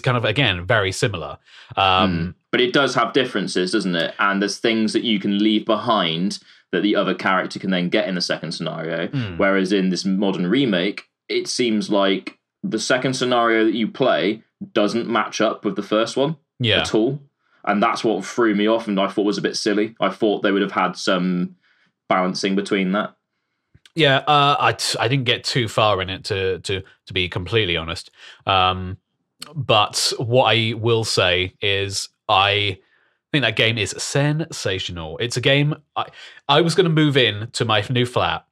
kind of, again, very similar. But it does have differences, doesn't it? And there's things that you can leave behind that the other character can then get in the second scenario. Whereas in this modern remake, it seems like the second scenario that you play doesn't match up with the first one at all. And that's what threw me off and I thought was a bit silly. I thought they would have had some balancing between that. Yeah, I didn't get too far in it, to be completely honest. But what I will say is I think that game is sensational. It's a game. I was going to move in to my new flat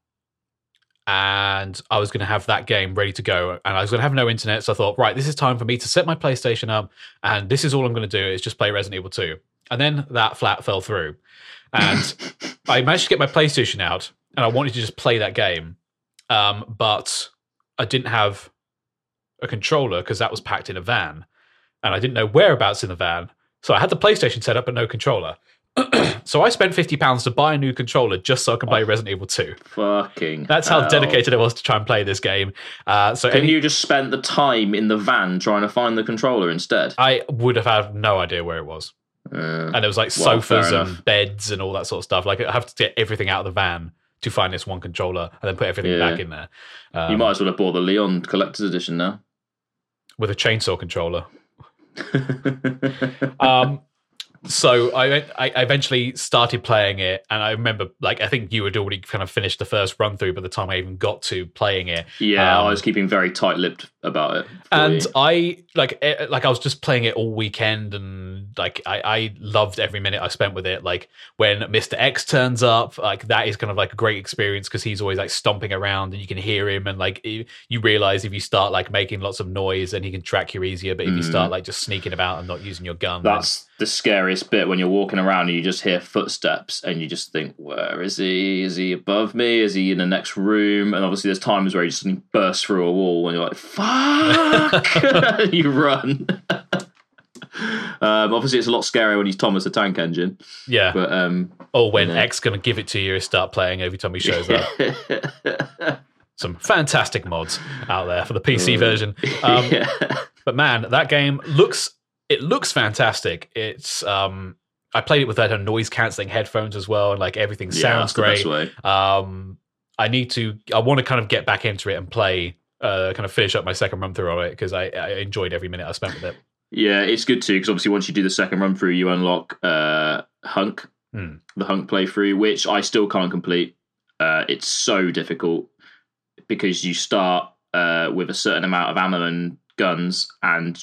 and I was going to have that game ready to go, and I was going to have no internet, so I thought, right, this is time for me to set my PlayStation up and this is all I'm going to do is just play Resident Evil 2. And then that flat fell through and I managed to get my PlayStation out and I wanted to just play that game, but I didn't have a controller because that was packed in a van and I didn't know whereabouts in the van. So I had the PlayStation set up, but no controller. So I spent £50 to buy a new controller just so I can play Resident Evil 2. Fucking That's how hell. Dedicated I was to try and play this game. You just spent the time in the van trying to find the controller instead? I would have had no idea where it was. And there was sofas and beds and all that sort of stuff. I have to get everything out of the van to find this one controller and then put everything back in there. You might as well have bought the Leon Collector's Edition now. With a chainsaw controller. So I eventually started playing it, and I remember I think you had already kind of finished the first run through by the time I even got to playing it. Yeah, I was keeping very tight-lipped about it. And you. I was just playing it all weekend, and I loved every minute I spent with it. When Mr. X turns up, that is kind of a great experience because he's always stomping around, and you can hear him, and you realize if you start making lots of noise, then he can track you easier. But if you start just sneaking about and not using your gun, that's the scariest bit when you're walking around and you just hear footsteps and you just think, where is he? Is he above me? Is he in the next room? And obviously there's times where you just burst through a wall and you're like, fuck! You run. Obviously it's a lot scarier when he's Thomas the Tank Engine. Yeah. But, or when X going to give it to you, start playing every time he shows up. Some fantastic mods out there for the PC version. But man, that game looks fantastic. It's I played it with that noise cancelling headphones as well, and everything sounds great. I want to kind of get back into it and play, kind of finish up my second run through of it because I enjoyed every minute I spent with it. Yeah, it's good too because obviously once you do the second run through, you unlock Hunk, the Hunk playthrough, which I still can't complete. It's so difficult because you start with a certain amount of ammo and guns, and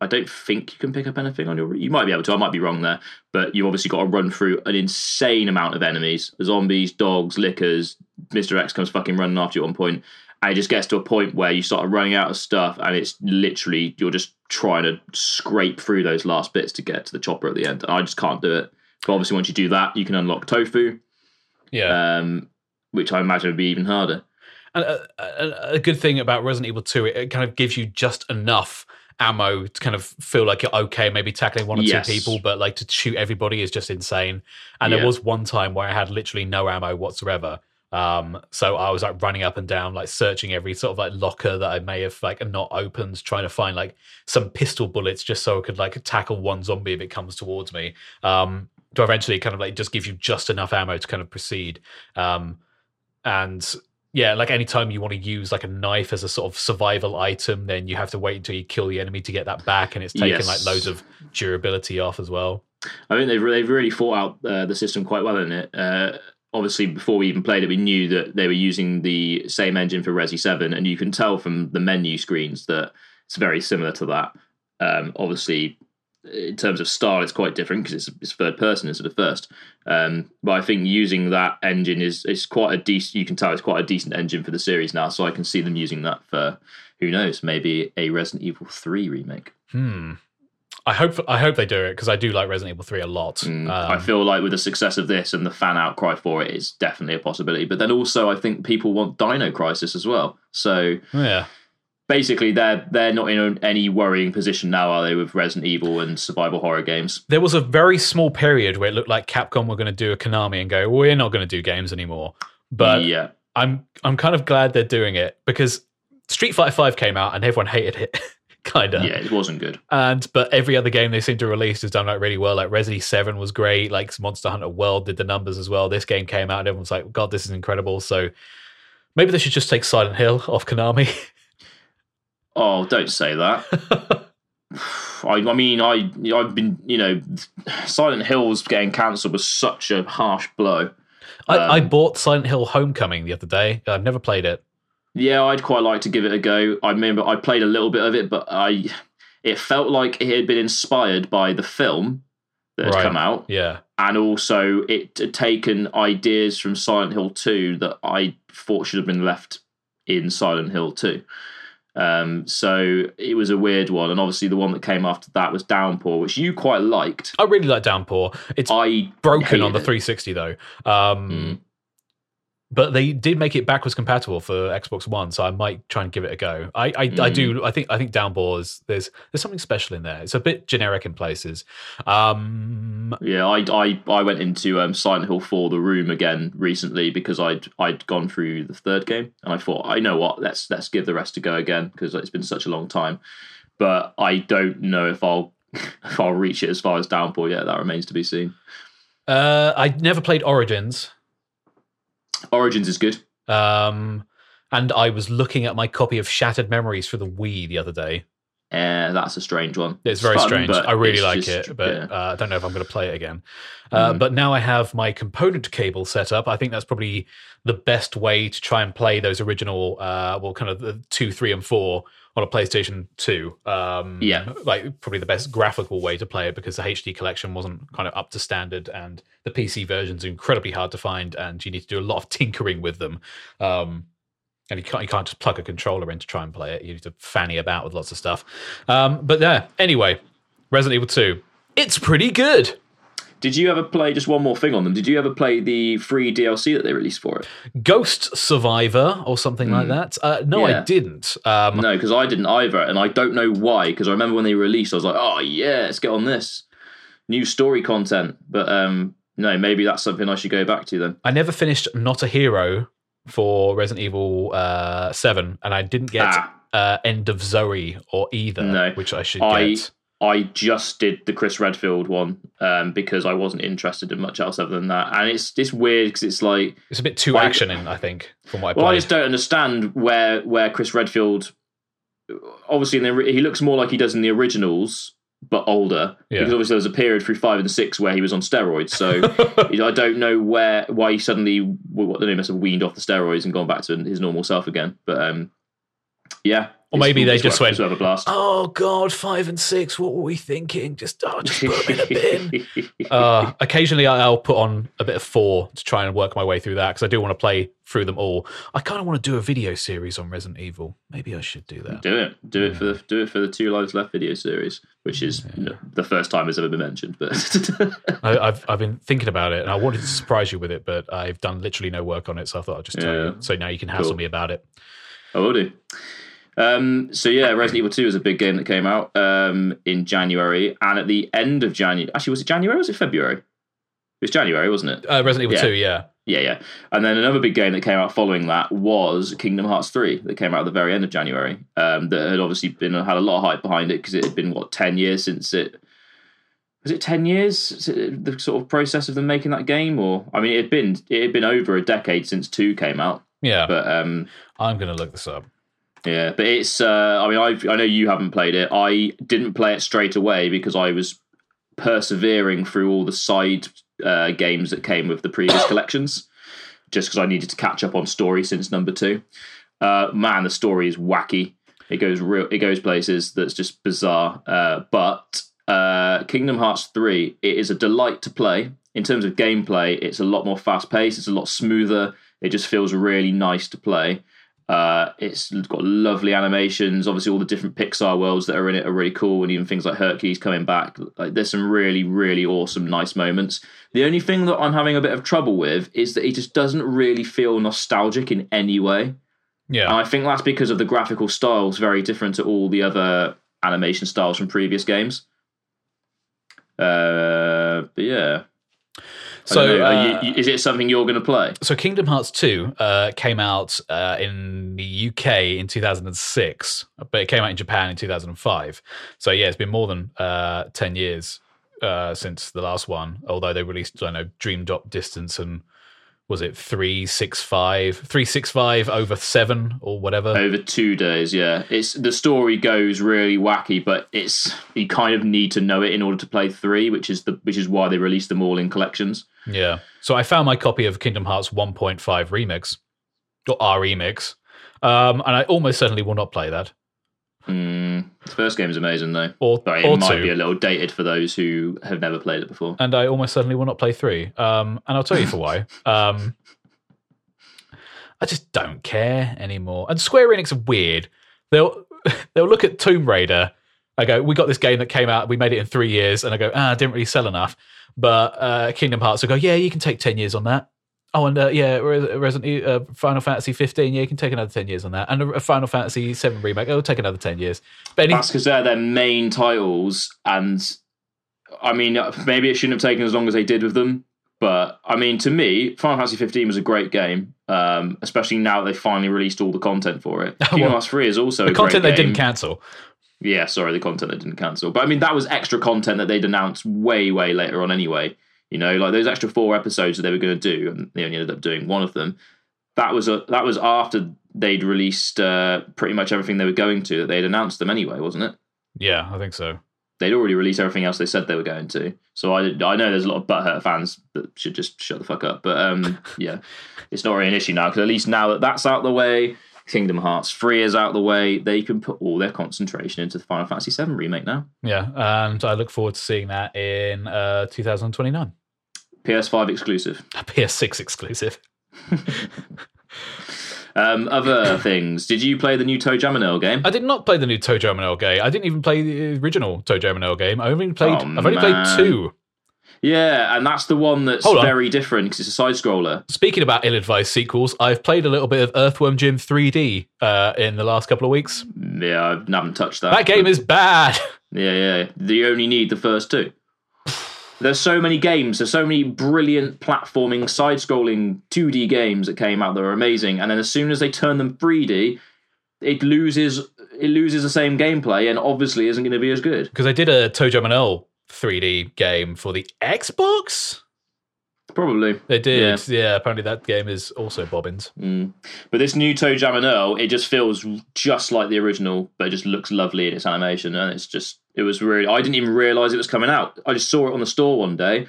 I don't think you can pick up anything on your. You might be able to. I might be wrong there, but you obviously got to run through an insane amount of enemies: zombies, dogs, lickers. Mr. X comes fucking running after you at one point, and it just gets to a point where you start running out of stuff, and it's literally you're just trying to scrape through those last bits to get to the chopper at the end. And I just can't do it. But obviously, once you do that, you can unlock Tofu, which I imagine would be even harder. And a good thing about Resident Evil 2, it kind of gives you just enough ammo to kind of feel like you're okay, maybe tackling one or two people, but to shoot everybody is just insane. And there was one time where I had literally no ammo whatsoever. So I was running up and down, searching every sort of locker that I may have not opened, trying to find some pistol bullets just so I could tackle one zombie if it comes towards me. to eventually kind of like just give you just enough ammo to kind of proceed. And yeah, like anytime you want to use like a knife as a sort of survival item, then you have to wait until you kill the enemy to get that back, and it's taking like loads of durability off as well. I think they've really thought out the system quite well in it. Obviously, before we even played it, we knew that they were using the same engine for Resi 7, and you can tell from the menu screens that it's very similar to that. Obviously, in terms of style, it's quite different because it's third person instead of first. But I think using that engine is quite a decent. You can tell it's quite a decent engine for the series now. So I can see them using that for, who knows, maybe a Resident Evil 3 remake. I hope they do it, because I do like Resident Evil 3 a lot. I feel like with the success of this and the fan outcry for it, it's definitely a possibility. But then also, I think people want Dino Crisis as well. So yeah, basically, they're not in any worrying position now, are they, with Resident Evil and survival horror games? There was a very small period where it looked like Capcom were going to do a Konami and go, we're not going to do games anymore. But yeah, I'm kind of glad they're doing it, because Street Fighter V came out and everyone hated it. Kind of. Yeah, it wasn't good. But every other game they seem to release has done like really well. Like Resident 7 was great. Like Monster Hunter World did the numbers as well. This game came out and everyone's like, God, this is incredible. So maybe they should just take Silent Hill off Konami. Oh, don't say that. I mean, I've been, you know, Silent Hill's getting cancelled was such a harsh blow. I bought Silent Hill Homecoming the other day. I've never played it. Yeah, I'd quite like to give it a go. I remember I played a little bit of it, but it felt like it had been inspired by the film that had come out. Yeah. And also it had taken ideas from Silent Hill 2 that I thought should have been left in Silent Hill 2. So it was a weird one. And obviously the one that came after that was Downpour, which you quite liked. I really liked Downpour. I broken on the 360 though. But they did make it backwards compatible for Xbox One, so I might try and give it a go. I think Downpour is there's something special in there. It's a bit generic in places. I went into Silent Hill 4: The Room again recently because I'd gone through the third game and I thought, I know what, let's give the rest a go again because it's been such a long time. But I don't know if I'll reach it as far as Downpour yet. That remains to be seen. I never played Origins. Origins is good. And I was looking at my copy of Shattered Memories for the Wii the other day. That's a strange one. It's very fun, strange. I really like it, but yeah. I don't know if I'm going to play it again. But now I have my component cable set up. I think that's probably the best way to try and play those original, kind of the 2, 3, and 4 on a PlayStation 2. Like probably the best graphical way to play it, because the HD collection wasn't kind of up to standard, and the PC version's incredibly hard to find, and you need to do a lot of tinkering with them. And you can't just plug a controller in to try and play it. You need to fanny about with lots of stuff. But yeah, anyway, Resident Evil 2. It's pretty good. Did you ever play, just one more thing on them, did you ever play the free DLC that they released for it? Ghost Survivor or something like that? No, I didn't. No, because I didn't either, and I don't know why, because I remember when they released, I was like, oh yeah, let's get on this. New story content. But no, maybe that's something I should go back to then. I never finished Not a Hero for Resident Evil 7, and I didn't get End of Zoe or either, which I should get. I just did the Chris Redfield one because I wasn't interested in much else other than that. And it's weird because it's like... It's a bit too actioning, I think, from what I played. Well, I just don't understand where Chris Redfield... Obviously, he looks more like he does in the originals, but older. Yeah. Because obviously there was a period through 5 and 6 where he was on steroids. So I don't know why he suddenly must have weaned off the steroids and gone back to his normal self again. But yeah. Or maybe they just went, oh God, 5 and 6, what were we thinking? Just put them in a bin. Occasionally I'll put on a bit of 4 to try and work my way through that, because I do want to play through them all. I kind of want to do a video series on Resident Evil. Maybe I should do that. Do it for the Two Lives Left video series, which is the first time it's ever been mentioned. But I've been thinking about it, and I wanted to surprise you with it, but I've done literally no work on it, so I thought I'd just tell you. So now you can hassle me about it. I will do. Resident Evil 2 is a big game that came out in January, and at the end of January, actually, was it January or was it February? It was January, wasn't it? Resident Evil 2, yeah. And then another big game that came out following that was Kingdom Hearts 3, that came out at the very end of January. That had obviously had a lot of hype behind it because it had been 10 years since it was it 10 years, the sort of process of them making that game? Or I mean, it had been over a decade since 2 came out. Yeah, but I'm going to look this up. Yeah, but it's I mean, I know you haven't played it. I didn't play it straight away because I was persevering through all the side games that came with the previous collections, just because I needed to catch up on story since number 2. Man, the story is wacky. It goes places that's just bizarre. But Kingdom Hearts 3, it is a delight to play. In terms of gameplay, it's a lot more fast-paced. It's a lot smoother. It just feels really nice to play. It's got lovely animations. Obviously, all the different Pixar worlds that are in it are really cool, and even things like Hercules coming back. Like, there's some really, really awesome, nice moments. The only thing that I'm having a bit of trouble with is that it just doesn't really feel nostalgic in any way. Yeah, and I think that's because of the graphical styles, very different to all the other animation styles from previous games. But yeah. So is it something you're going to play? So Kingdom Hearts 2 came out in the UK in 2006, but it came out in Japan in 2005. So yeah, it's been more than 10 years since the last one, although they released, I know, Dream Drop Distance and was it 365 over 7 or whatever? Over 2 days, yeah. It's the story goes really wacky, but it's you kind of need to know it in order to play 3, which is why they released them all in collections. Yeah. So I found my copy of Kingdom Hearts 1.5 Remix, or R Remix, and I almost certainly will not play that. The first game is amazing, though. Or it might be a little dated for those who have never played it before. And I almost certainly will not play 3. And I'll tell you for why. I just don't care anymore. And Square Enix are weird. They'll look at Tomb Raider. I go, we got this game that came out, we made it in 3 years. And I go, it didn't really sell enough. But Kingdom Hearts will go, yeah, you can take 10 years on that. Oh, and Final Fantasy 15, yeah, you can take another 10 years on that. And a Final Fantasy VII remake, it'll take another 10 years. But that's because they're their main titles, and I mean, maybe it shouldn't have taken as long as they did with them, but I mean, to me, Final Fantasy 15 was a great game, especially now that they finally released all the content for it. Kingdom Hearts 3 is also a great game. The content they didn't cancel. Yeah, sorry, the content they didn't cancel. But I mean, that was extra content that they'd announced way, way later on anyway. You know, like those extra 4 episodes that they were going to do, and they only ended up doing one of them. That was after they'd released pretty much everything they were going to, that they'd announced them anyway, wasn't it? Yeah, I think so. They'd already released everything else they said they were going to. So I know there's a lot of butthurt fans that should just shut the fuck up. But yeah, it's not really an issue now, because at least now that that's out the way, Kingdom Hearts 3 is out the way, they can put all their concentration into the Final Fantasy VII remake now. Yeah, and I look forward to seeing that in 2029. PS5 exclusive. A PS6 exclusive. Other things. Did you play the new Toe Jam and Earl game? I did not play the new Toe Jam and Earl game. I didn't even play the original Toe Jam and Earl game. I've only played 2. Yeah, and that's the one that's very different because it's a side-scroller. Speaking about ill-advised sequels, I've played a little bit of Earthworm Jim 3D in the last couple of weeks. Yeah, I haven't touched that. That game is bad. Yeah. You only need the first 2. There's so many games. There's so many brilliant platforming, side-scrolling 2D games that came out that are amazing. And then as soon as they turn them 3D, it loses the same gameplay and obviously isn't going to be as good. Because I did a Toe Jam and Earl 3D game for the Xbox? Probably. They did. Yeah, apparently that game is also bobbins. But this new Toe Jam and Earl, it just feels just like the original, but it just looks lovely in its animation, and I didn't even realise it was coming out. I just saw it on the store one day,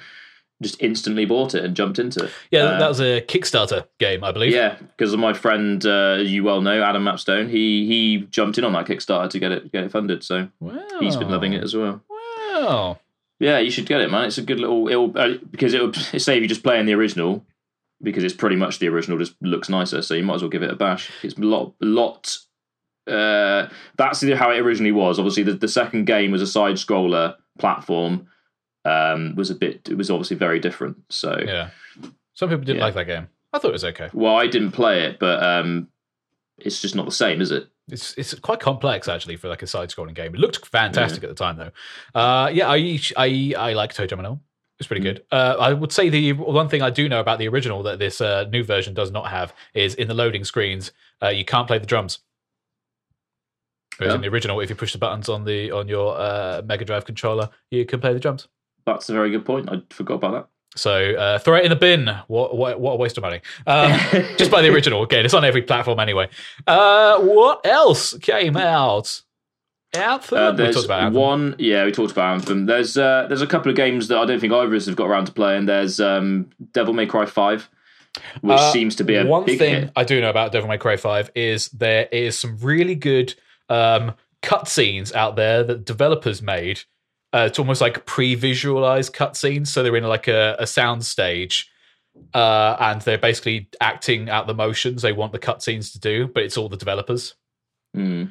just instantly bought it and jumped into it. Yeah, that was a Kickstarter game, I believe. Yeah, because my friend, you well know, Adam Mapstone, he jumped in on that Kickstarter to get it funded, so he's been loving it as well. Wow. Yeah, you should get it, man. It's a good little... because it'll say if you just play in the original, because it's pretty much the original, just looks nicer, so you might as well give it a bash. It's a lot... that's how it originally was. Obviously, the second game was a side-scroller platform. It was obviously very different, so... Yeah. Some people didn't like that game. I thought it was okay. Well, I didn't play it, but it's just not the same, is it? It's quite complex, actually, for like a side-scrolling game. It looked fantastic at the time, though. I like Toe Jam and Earl. It's pretty good. I would say the one thing I do know about the original that this new version does not have is in the loading screens, you can't play the drums. Whereas in the original, if you push the buttons on your Mega Drive controller, you can play the drums. That's a very good point. I forgot about that. So throw it in the bin. What a waste of money. Just buy the original. Again, it's on every platform anyway. What else came out? Anthem. We talked about Anthem. We talked about Anthem. There's a couple of games that I don't think either of us have got around to playing. There's Devil May Cry 5, which seems to be a big thing. I do know about Devil May Cry 5 is there is some really good cutscenes out there that developers made. It's almost like pre-visualized cutscenes, so they're in like a sound stage, and they're basically acting out the motions they want the cutscenes to do, but it's all the developers. Mm.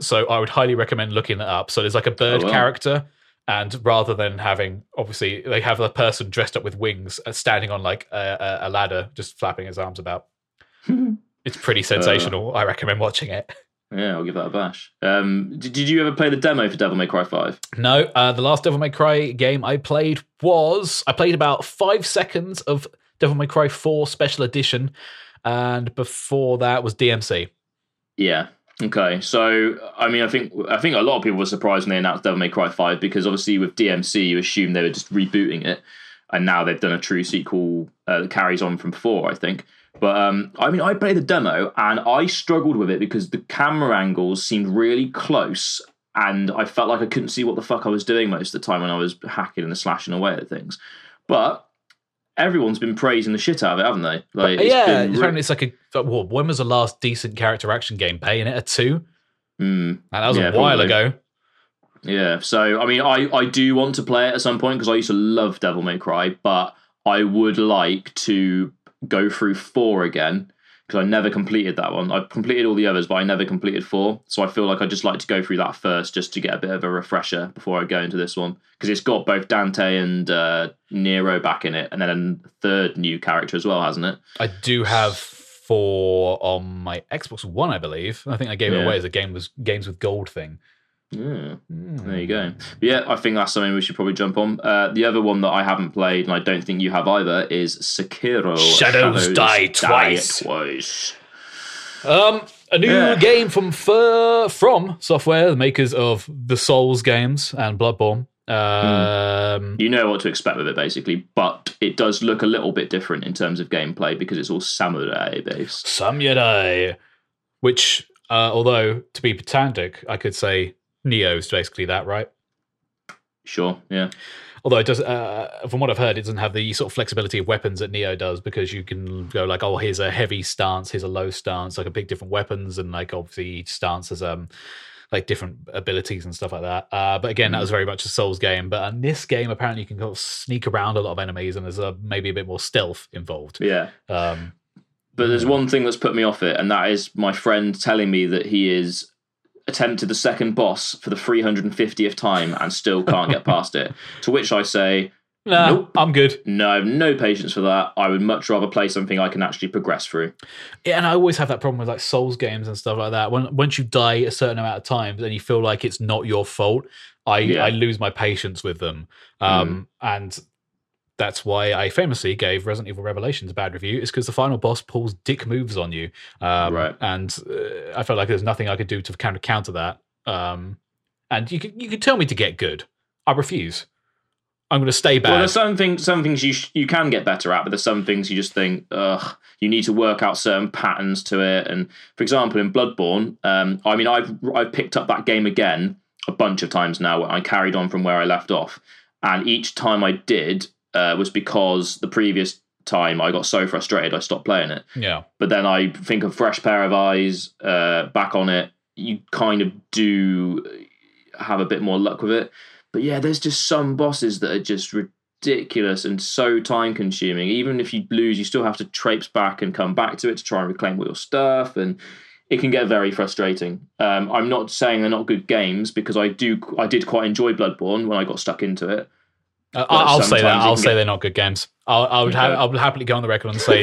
So I would highly recommend looking that up. So there's like a bird character, and rather than having, obviously, they have a person dressed up with wings standing on like a ladder, just flapping his arms about. It's pretty sensational. I recommend watching it. Yeah, I'll give that a bash. Did you ever play the demo for Devil May Cry 5? No, the last Devil May Cry game I played was... I played about 5 seconds of Devil May Cry 4 Special Edition, and before that was DMC. Yeah, okay. So, I mean, I think a lot of people were surprised when they announced Devil May Cry 5, because obviously with DMC, you assume they were just rebooting it, and now they've done a true sequel that carries on from 4, I think. But, I mean, I played the demo and I struggled with it because the camera angles seemed really close and I felt like I couldn't see what the fuck I was doing most of the time when I was hacking and slashing away at things. But everyone's been praising the shit out of it, haven't they? Like, apparently it's like a... Well, when was the last decent character action game? Bayonetta 2? And that was a while ago. Yeah, so, I mean, I do want to play it at some point because I used to love Devil May Cry, but I would like to... go through 4 again because I never completed that one. I've completed all the others, but I never completed 4. So I feel like I'd just like to go through that first just to get a bit of a refresher before I go into this one, because it's got both Dante and Nero back in it, and then a third new character as well, hasn't it? I do have 4 on my Xbox One, I believe. I think I gave it away as a games with gold thing. Yeah, there you go. But yeah, I think that's something we should probably jump on. The other one that I haven't played, and I don't think you have either, is Sekiro. Shadows Die Twice. A new game from Software, the makers of the Souls games and Bloodborne. You know what to expect with it, basically, but it does look a little bit different in terms of gameplay because it's all samurai based. Samurai, which, although to be pedantic, I could say. Neo's basically that, right? Sure, yeah. Although it does, from what I've heard, it doesn't have the sort of flexibility of weapons that Neo does, because you can go like, oh, here's a heavy stance, here's a low stance, like a big different weapons, and like obviously each stance has like different abilities and stuff like that. But again, that was very much a Souls game. But in this game, apparently, you can kind of sneak around a lot of enemies, and there's maybe a bit more stealth involved. Yeah. But there's one thing that's put me off it, and that is my friend telling me that he is. Attempted the second boss for the 350th time and still can't get past it. To which I say, nope, I'm good. No, I have no patience for that. I would much rather play something I can actually progress through. Yeah, and I always have that problem with like Souls games and stuff like that. Once you die a certain amount of times and you feel like it's not your fault, I lose my patience with them. And that's why I famously gave Resident Evil Revelations a bad review, is because the final boss pulls dick moves on you. Right. And I felt like there's nothing I could do to kind of counter that. And you could tell me to get good. I refuse. I'm going to stay bad. Well, there's some things you can get better at, but there's some things you just think, you need to work out certain patterns to it. And for example, in Bloodborne, I mean, I've picked up that game again a bunch of times now. I carried on from where I left off. And each time I did... was because the previous time I got so frustrated I stopped playing it. Yeah. But then I think a fresh pair of eyes back on it. You kind of do have a bit more luck with it. But yeah, there's just some bosses that are just ridiculous and so time consuming. Even if you lose, you still have to traipse back and come back to it to try and reclaim all your stuff. And it can get very frustrating. I'm not saying they're not good games, because I did quite enjoy Bloodborne when I got stuck into it. I'll say that. I'll say they're not good games. I would happily go on the record and say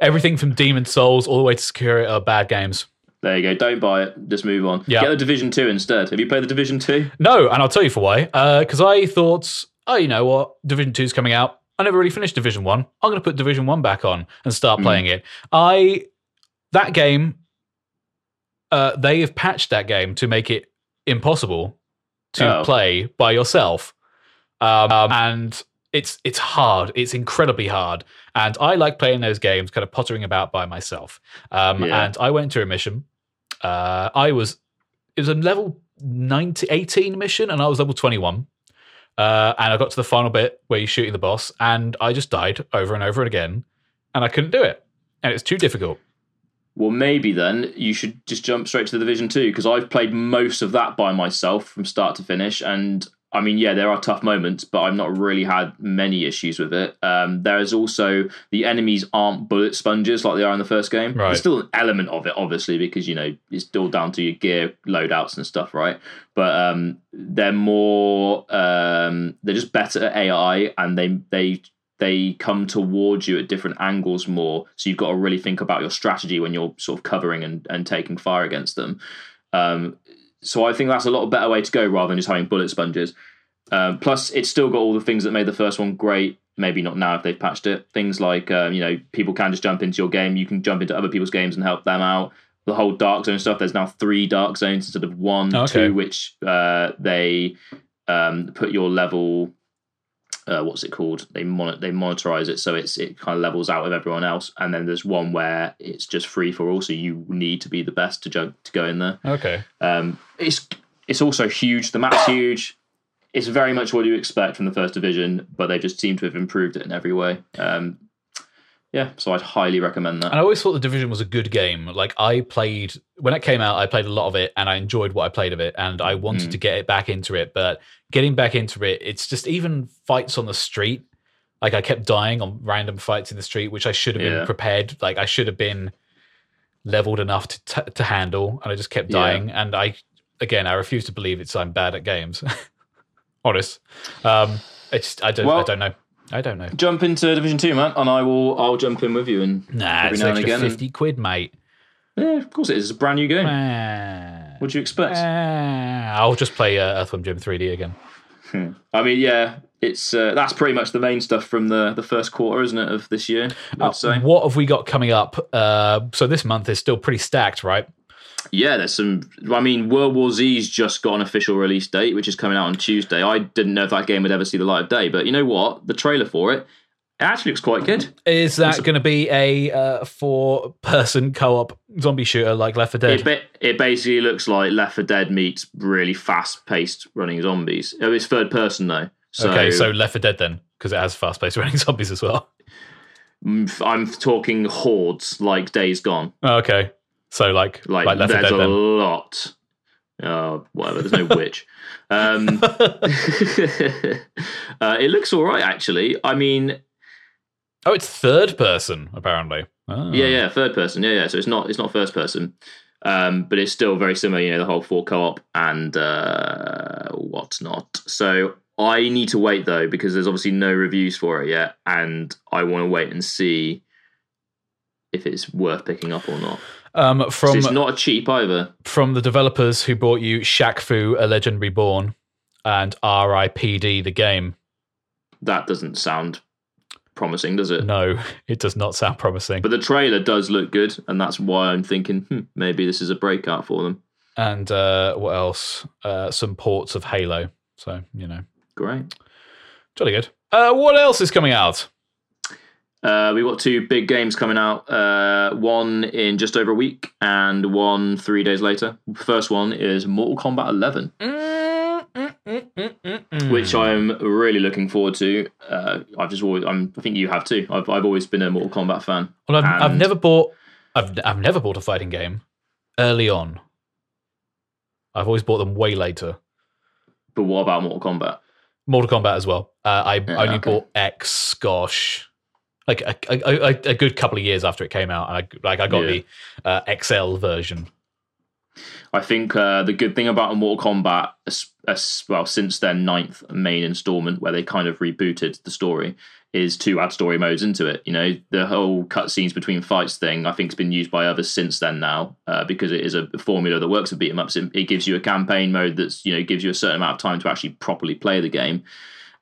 everything from Demon Souls all the way to Sekiro are bad games. There you go. Don't buy it. Just move on. Yep. Get the Division 2 instead. Have you played the Division 2? No, and I'll tell you for why. Because I thought, you know what? Division 2 is coming out. I never really finished Division 1. I'm going to put Division 1 back on and start playing it. That game, they have patched that game to make it impossible to play by yourself. And it's hard. It's incredibly hard. And I like playing those games, kind of pottering about by myself. And I went into a mission. It was a level 18 mission, and I was level 21. And I got to the final bit where you're shooting the boss, and I just died over and over again, and I couldn't do it. And it's too difficult. Well, maybe then you should just jump straight to the Division 2, because I've played most of that by myself from start to finish. And I mean, yeah, there are tough moments, but I've not really had many issues with it. There is also the enemies aren't bullet sponges like they are in the first game. Right. There's still an element of it, obviously, because, you know, it's all down to your gear loadouts and stuff, right? But they're more, they're just better at AI, and they come towards you at different angles more. So you've got to really think about your strategy when you're sort of covering and taking fire against them. So I think that's a lot better way to go rather than just having bullet sponges. Plus, it's still got all the things that made the first one great. Maybe not now if they've patched it. Things like, you know, people can just jump into your game. You can jump into other people's games and help them out. The whole Dark Zone stuff, there's now 3 Dark Zones instead of 1, okay. 2, which they put your level... what's it called? They monetize it, so it kind of levels out with everyone else. And then there's one where it's just free for all, so you need to be the best to go in there. Okay. It's also huge. The map's huge. It's very much what you expect from the first Division, but they just seem to have improved it in every way. Yeah, so I'd highly recommend that. And I always thought the Division was a good game. Like, I played when it came out, I played a lot of it, and I enjoyed what I played of it, and I wanted to get it back into it. But getting back into it, it's just even fights on the street. Like, I kept dying on random fights in the street, which I should have been prepared. Like, I should have been leveled enough to handle, and I just kept dying. And I refuse to believe I'm bad at games. Honest, I don't know. Jump into Division 2, man, and I'll jump in with you. And it's an extra 50 quid, mate. Yeah, of course it is. It's a brand new game. What do you expect? I'll just play Earthworm Jim 3D again. I mean, yeah, it's that's pretty much the main stuff from the first quarter, isn't it, of this year? What have we got coming up? So this month is still pretty stacked, right? Yeah, there's some... I mean, World War Z's just got an official release date, which is coming out on Tuesday. I didn't know if that game would ever see the light of day, but you know what? The trailer for it actually looks quite good. Is that going to be a 4-person co-op zombie shooter like Left 4 Dead? It basically looks like Left 4 Dead meets really fast-paced running zombies. It's third person, though. Okay, so Left 4 Dead then, because it has fast-paced running zombies as well. I'm talking hordes like Days Gone. Okay. So like Left 4 Dead, there's a lot. Whatever. There's no witch. It looks all right, actually. I mean, it's third person apparently. Oh. Yeah, third person. Yeah. So it's not first person, but it's still very similar. You know, the whole 4 co-op and whatnot. So I need to wait though, because there's obviously no reviews for it yet, and I want to wait and see if it's worth picking up or not. So it's not cheap either. From the developers who brought you Shaq Fu, A Legend Reborn, and R.I.P.D. the game. That doesn't sound promising, does it? No, it does not sound promising. But the trailer does look good, and that's why I'm thinking, maybe this is a breakout for them. And what else? Some ports of Halo. So, you know. Great. Jolly good. What else is coming out? We've got 2 big games coming out, one in just over a week and one 3 days later. First one is Mortal Kombat 11, which I'm really looking forward to. I think you have too. I've always been a Mortal Kombat fan. Well, I've never bought a fighting game early on. I've always bought them way later. But what about Mortal Kombat? Mortal Kombat as well. I only bought X. Gosh. Like a good couple of years after it came out, I got the XL version. I think the good thing about Mortal Kombat, since their 9th main installment, where they kind of rebooted the story, is to add story modes into it. You know, the whole cutscenes between fights thing, I think, has been used by others since then now, because it is a formula that works with beat 'em ups. It gives you a campaign mode that's, you know, gives you a certain amount of time to actually properly play the game.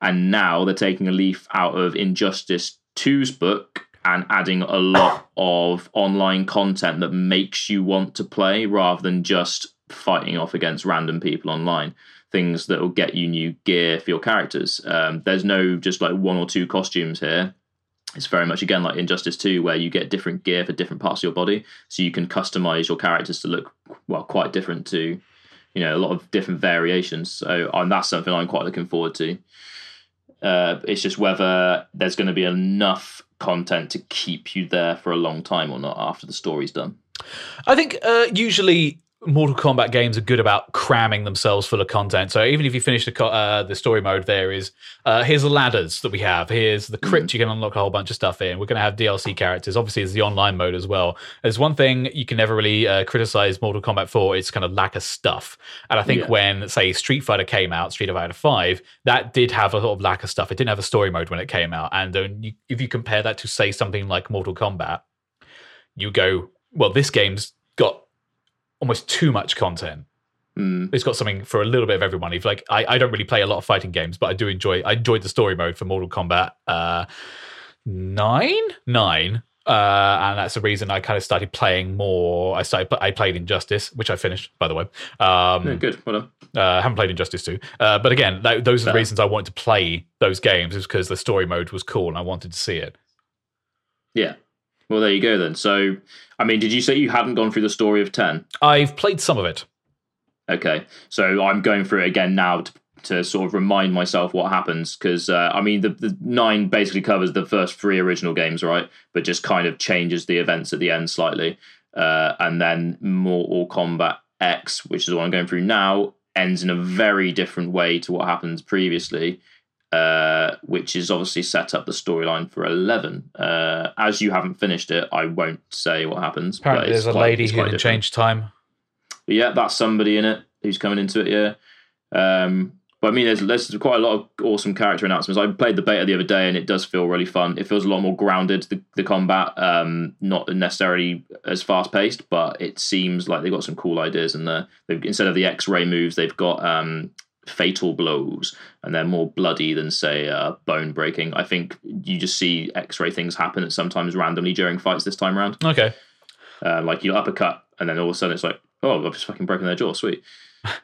And now they're taking a leaf out of Injustice 2's book and adding a lot of online content that makes you want to play rather than just fighting off against random people online. things that will get you new gear for your characters. There's no just like one or two costumes here. It's very much, again, like Injustice 2, where you get different gear for different parts of your body. So you can customize your characters to look, well, quite different to, you know, a lot of different variations. So that's something I'm quite looking forward to. It's just whether there's going to be enough content to keep you there for a long time or not after the story's done. I think usually Mortal Kombat games are good about cramming themselves full of content. So even if you finish the story mode, there is here's the ladders that we have, here's the crypt you can unlock a whole bunch of stuff in, we're going to have DLC characters, obviously there's the online mode as well. There's one thing you can never really criticize Mortal Kombat for, it's kind of lack of stuff. And I think when, say, Street Fighter came out, Street Fighter 5, that did have a sort of lack of stuff. It didn't have a story mode when it came out. And if you compare that to, say, something like Mortal Kombat, you go, well, this game's got almost too much content. It's got something for a little bit of everyone. If like I don't really play a lot of fighting games, but I enjoyed the story mode for Mortal Kombat 9, and that's the reason I kind of started playing more. I played Injustice, which I finished, by the way. Good, well done. Haven't played Injustice 2, but again, those are the reasons I wanted to play those games, is because the story mode was cool and I wanted to see it. Yeah. Well, there you go then. So, I mean, did you say you hadn't gone through the story of 10? I've played some of it. Okay. So I'm going through it again now to sort of remind myself what happens, because, I mean, the 9 basically covers the first 3 original games, right? But just kind of changes the events at the end slightly. And then Mortal Kombat X, which is the one I'm going through now, ends in a very different way to what happens previously. Which is obviously set up the storyline for 11. As you haven't finished it, I won't say what happens. Apparently, there's a lady who can change time. But yeah, that's somebody in it who's coming into it. Yeah, but I mean, there's quite a lot of awesome character announcements. I played the beta the other day, and it does feel really fun. It feels a lot more grounded. The combat, not necessarily as fast paced, but it seems like they've got some cool ideas in there. Instead of the X-ray moves, they've got fatal blows, and they're more bloody than, say, bone breaking. I think you just see X-ray things happen sometimes randomly during fights this time around. Okay. Like you uppercut, and then all of a sudden it's like, oh, I've just fucking broken their jaw, sweet.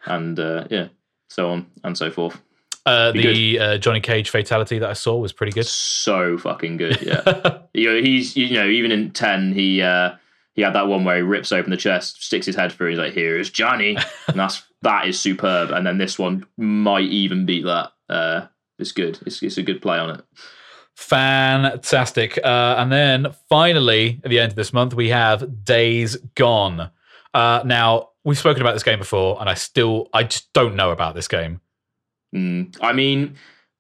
And yeah, so on and so forth. The Johnny Cage fatality that I saw was pretty good. So fucking good, yeah. He's even in 10, he had that one where he rips open the chest, sticks his head through, he's like, here's Johnny. And that is superb. And then this one might even beat that. It's good. It's a good play on it. Fantastic. And then finally, at the end of this month, we have Days Gone. Now, we've spoken about this game before, and I just don't know about this game. I mean,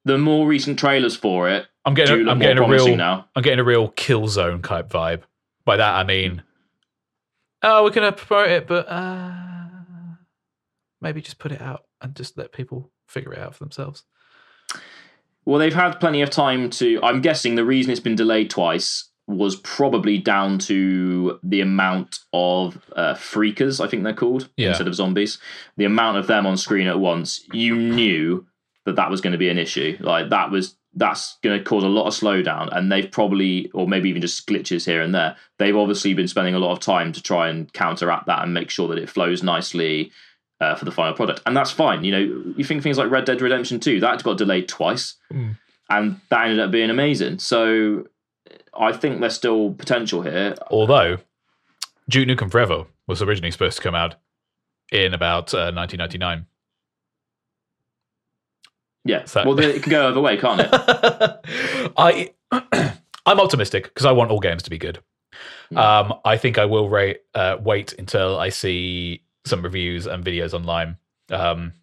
the more recent trailers for it, I'm getting a real Killzone type vibe. By that I mean, we're going to promote it, but maybe just put it out and just let people figure it out for themselves. Well, they've had plenty of time to... I'm guessing the reason it's been delayed twice was probably down to the amount of freakers, I think they're called, instead of zombies. The amount of them on screen at once, you knew that was going to be an issue. Like, that's going to cause a lot of slowdown, and they've probably, or maybe even just glitches here and there, they've obviously been spending a lot of time to try and counteract that and make sure that it flows nicely for the final product. And that's fine. You know, you think things like Red Dead Redemption 2, that got delayed twice, and that ended up being amazing. So I think there's still potential here. Although, Duke Nukem Forever was originally supposed to come out in about 1999. Yeah, so. Well, it can go either way, can't it? I'm optimistic because I want all games to be good. I think I will wait until I see some reviews and videos online. I'm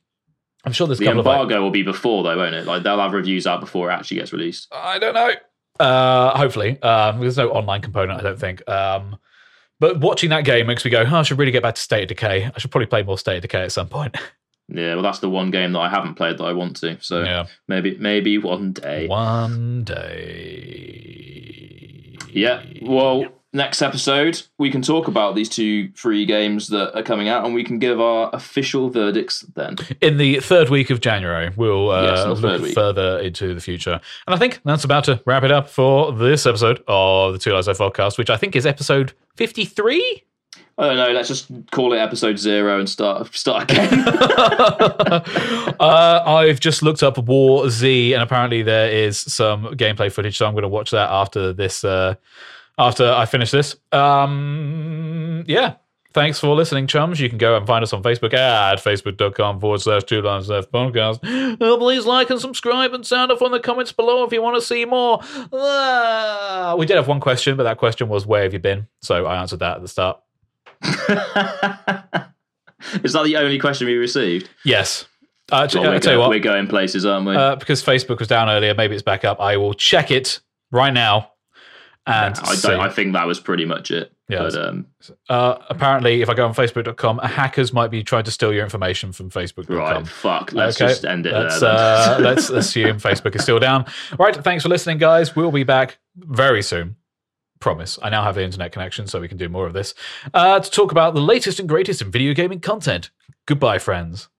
sure there's a couple of... The embargo will be before, though, won't it? Like, they'll have reviews out before it actually gets released. I don't know. Hopefully. There's no online component, I don't think. But watching that game makes me go, I should really get back to State of Decay. I should probably play more State of Decay at some point. Yeah, well, that's the one game that I haven't played that I want to. So maybe one day. One day. Yeah. Well, next episode, we can talk about these two free games that are coming out, and we can give our official verdicts then. In the third week of January, we'll look further into the future. And I think that's about to wrap it up for this episode of the Two Lives Live podcast, which I think is episode 53? I don't know, let's just call it episode 0 and start again. I've just looked up War Z, and apparently there is some gameplay footage, so I'm going to watch that after this. After I finish this. Yeah. Thanks for listening, chums. You can go and find us on Facebook at facebook.com/2LinesLeftpodcast. Please like and subscribe and sound off on the comments below if you want to see more. We did have one question, but that question was, where have you been? So I answered that at the start. Is that the only question we received? Yes. I'll tell you what. We're going places, aren't we? Because Facebook was down earlier. Maybe it's back up. I will check it right now. And I think that was pretty much it. Yeah, but, apparently, if I go on Facebook.com, hackers might be trying to steal your information from Facebook.com. Right, fuck. Let's just end it there. Let's assume Facebook is still down. Right, thanks for listening, guys. We'll be back very soon. Promise. I now have the internet connection, so we can do more of this. To talk about the latest and greatest in video gaming content. Goodbye, friends.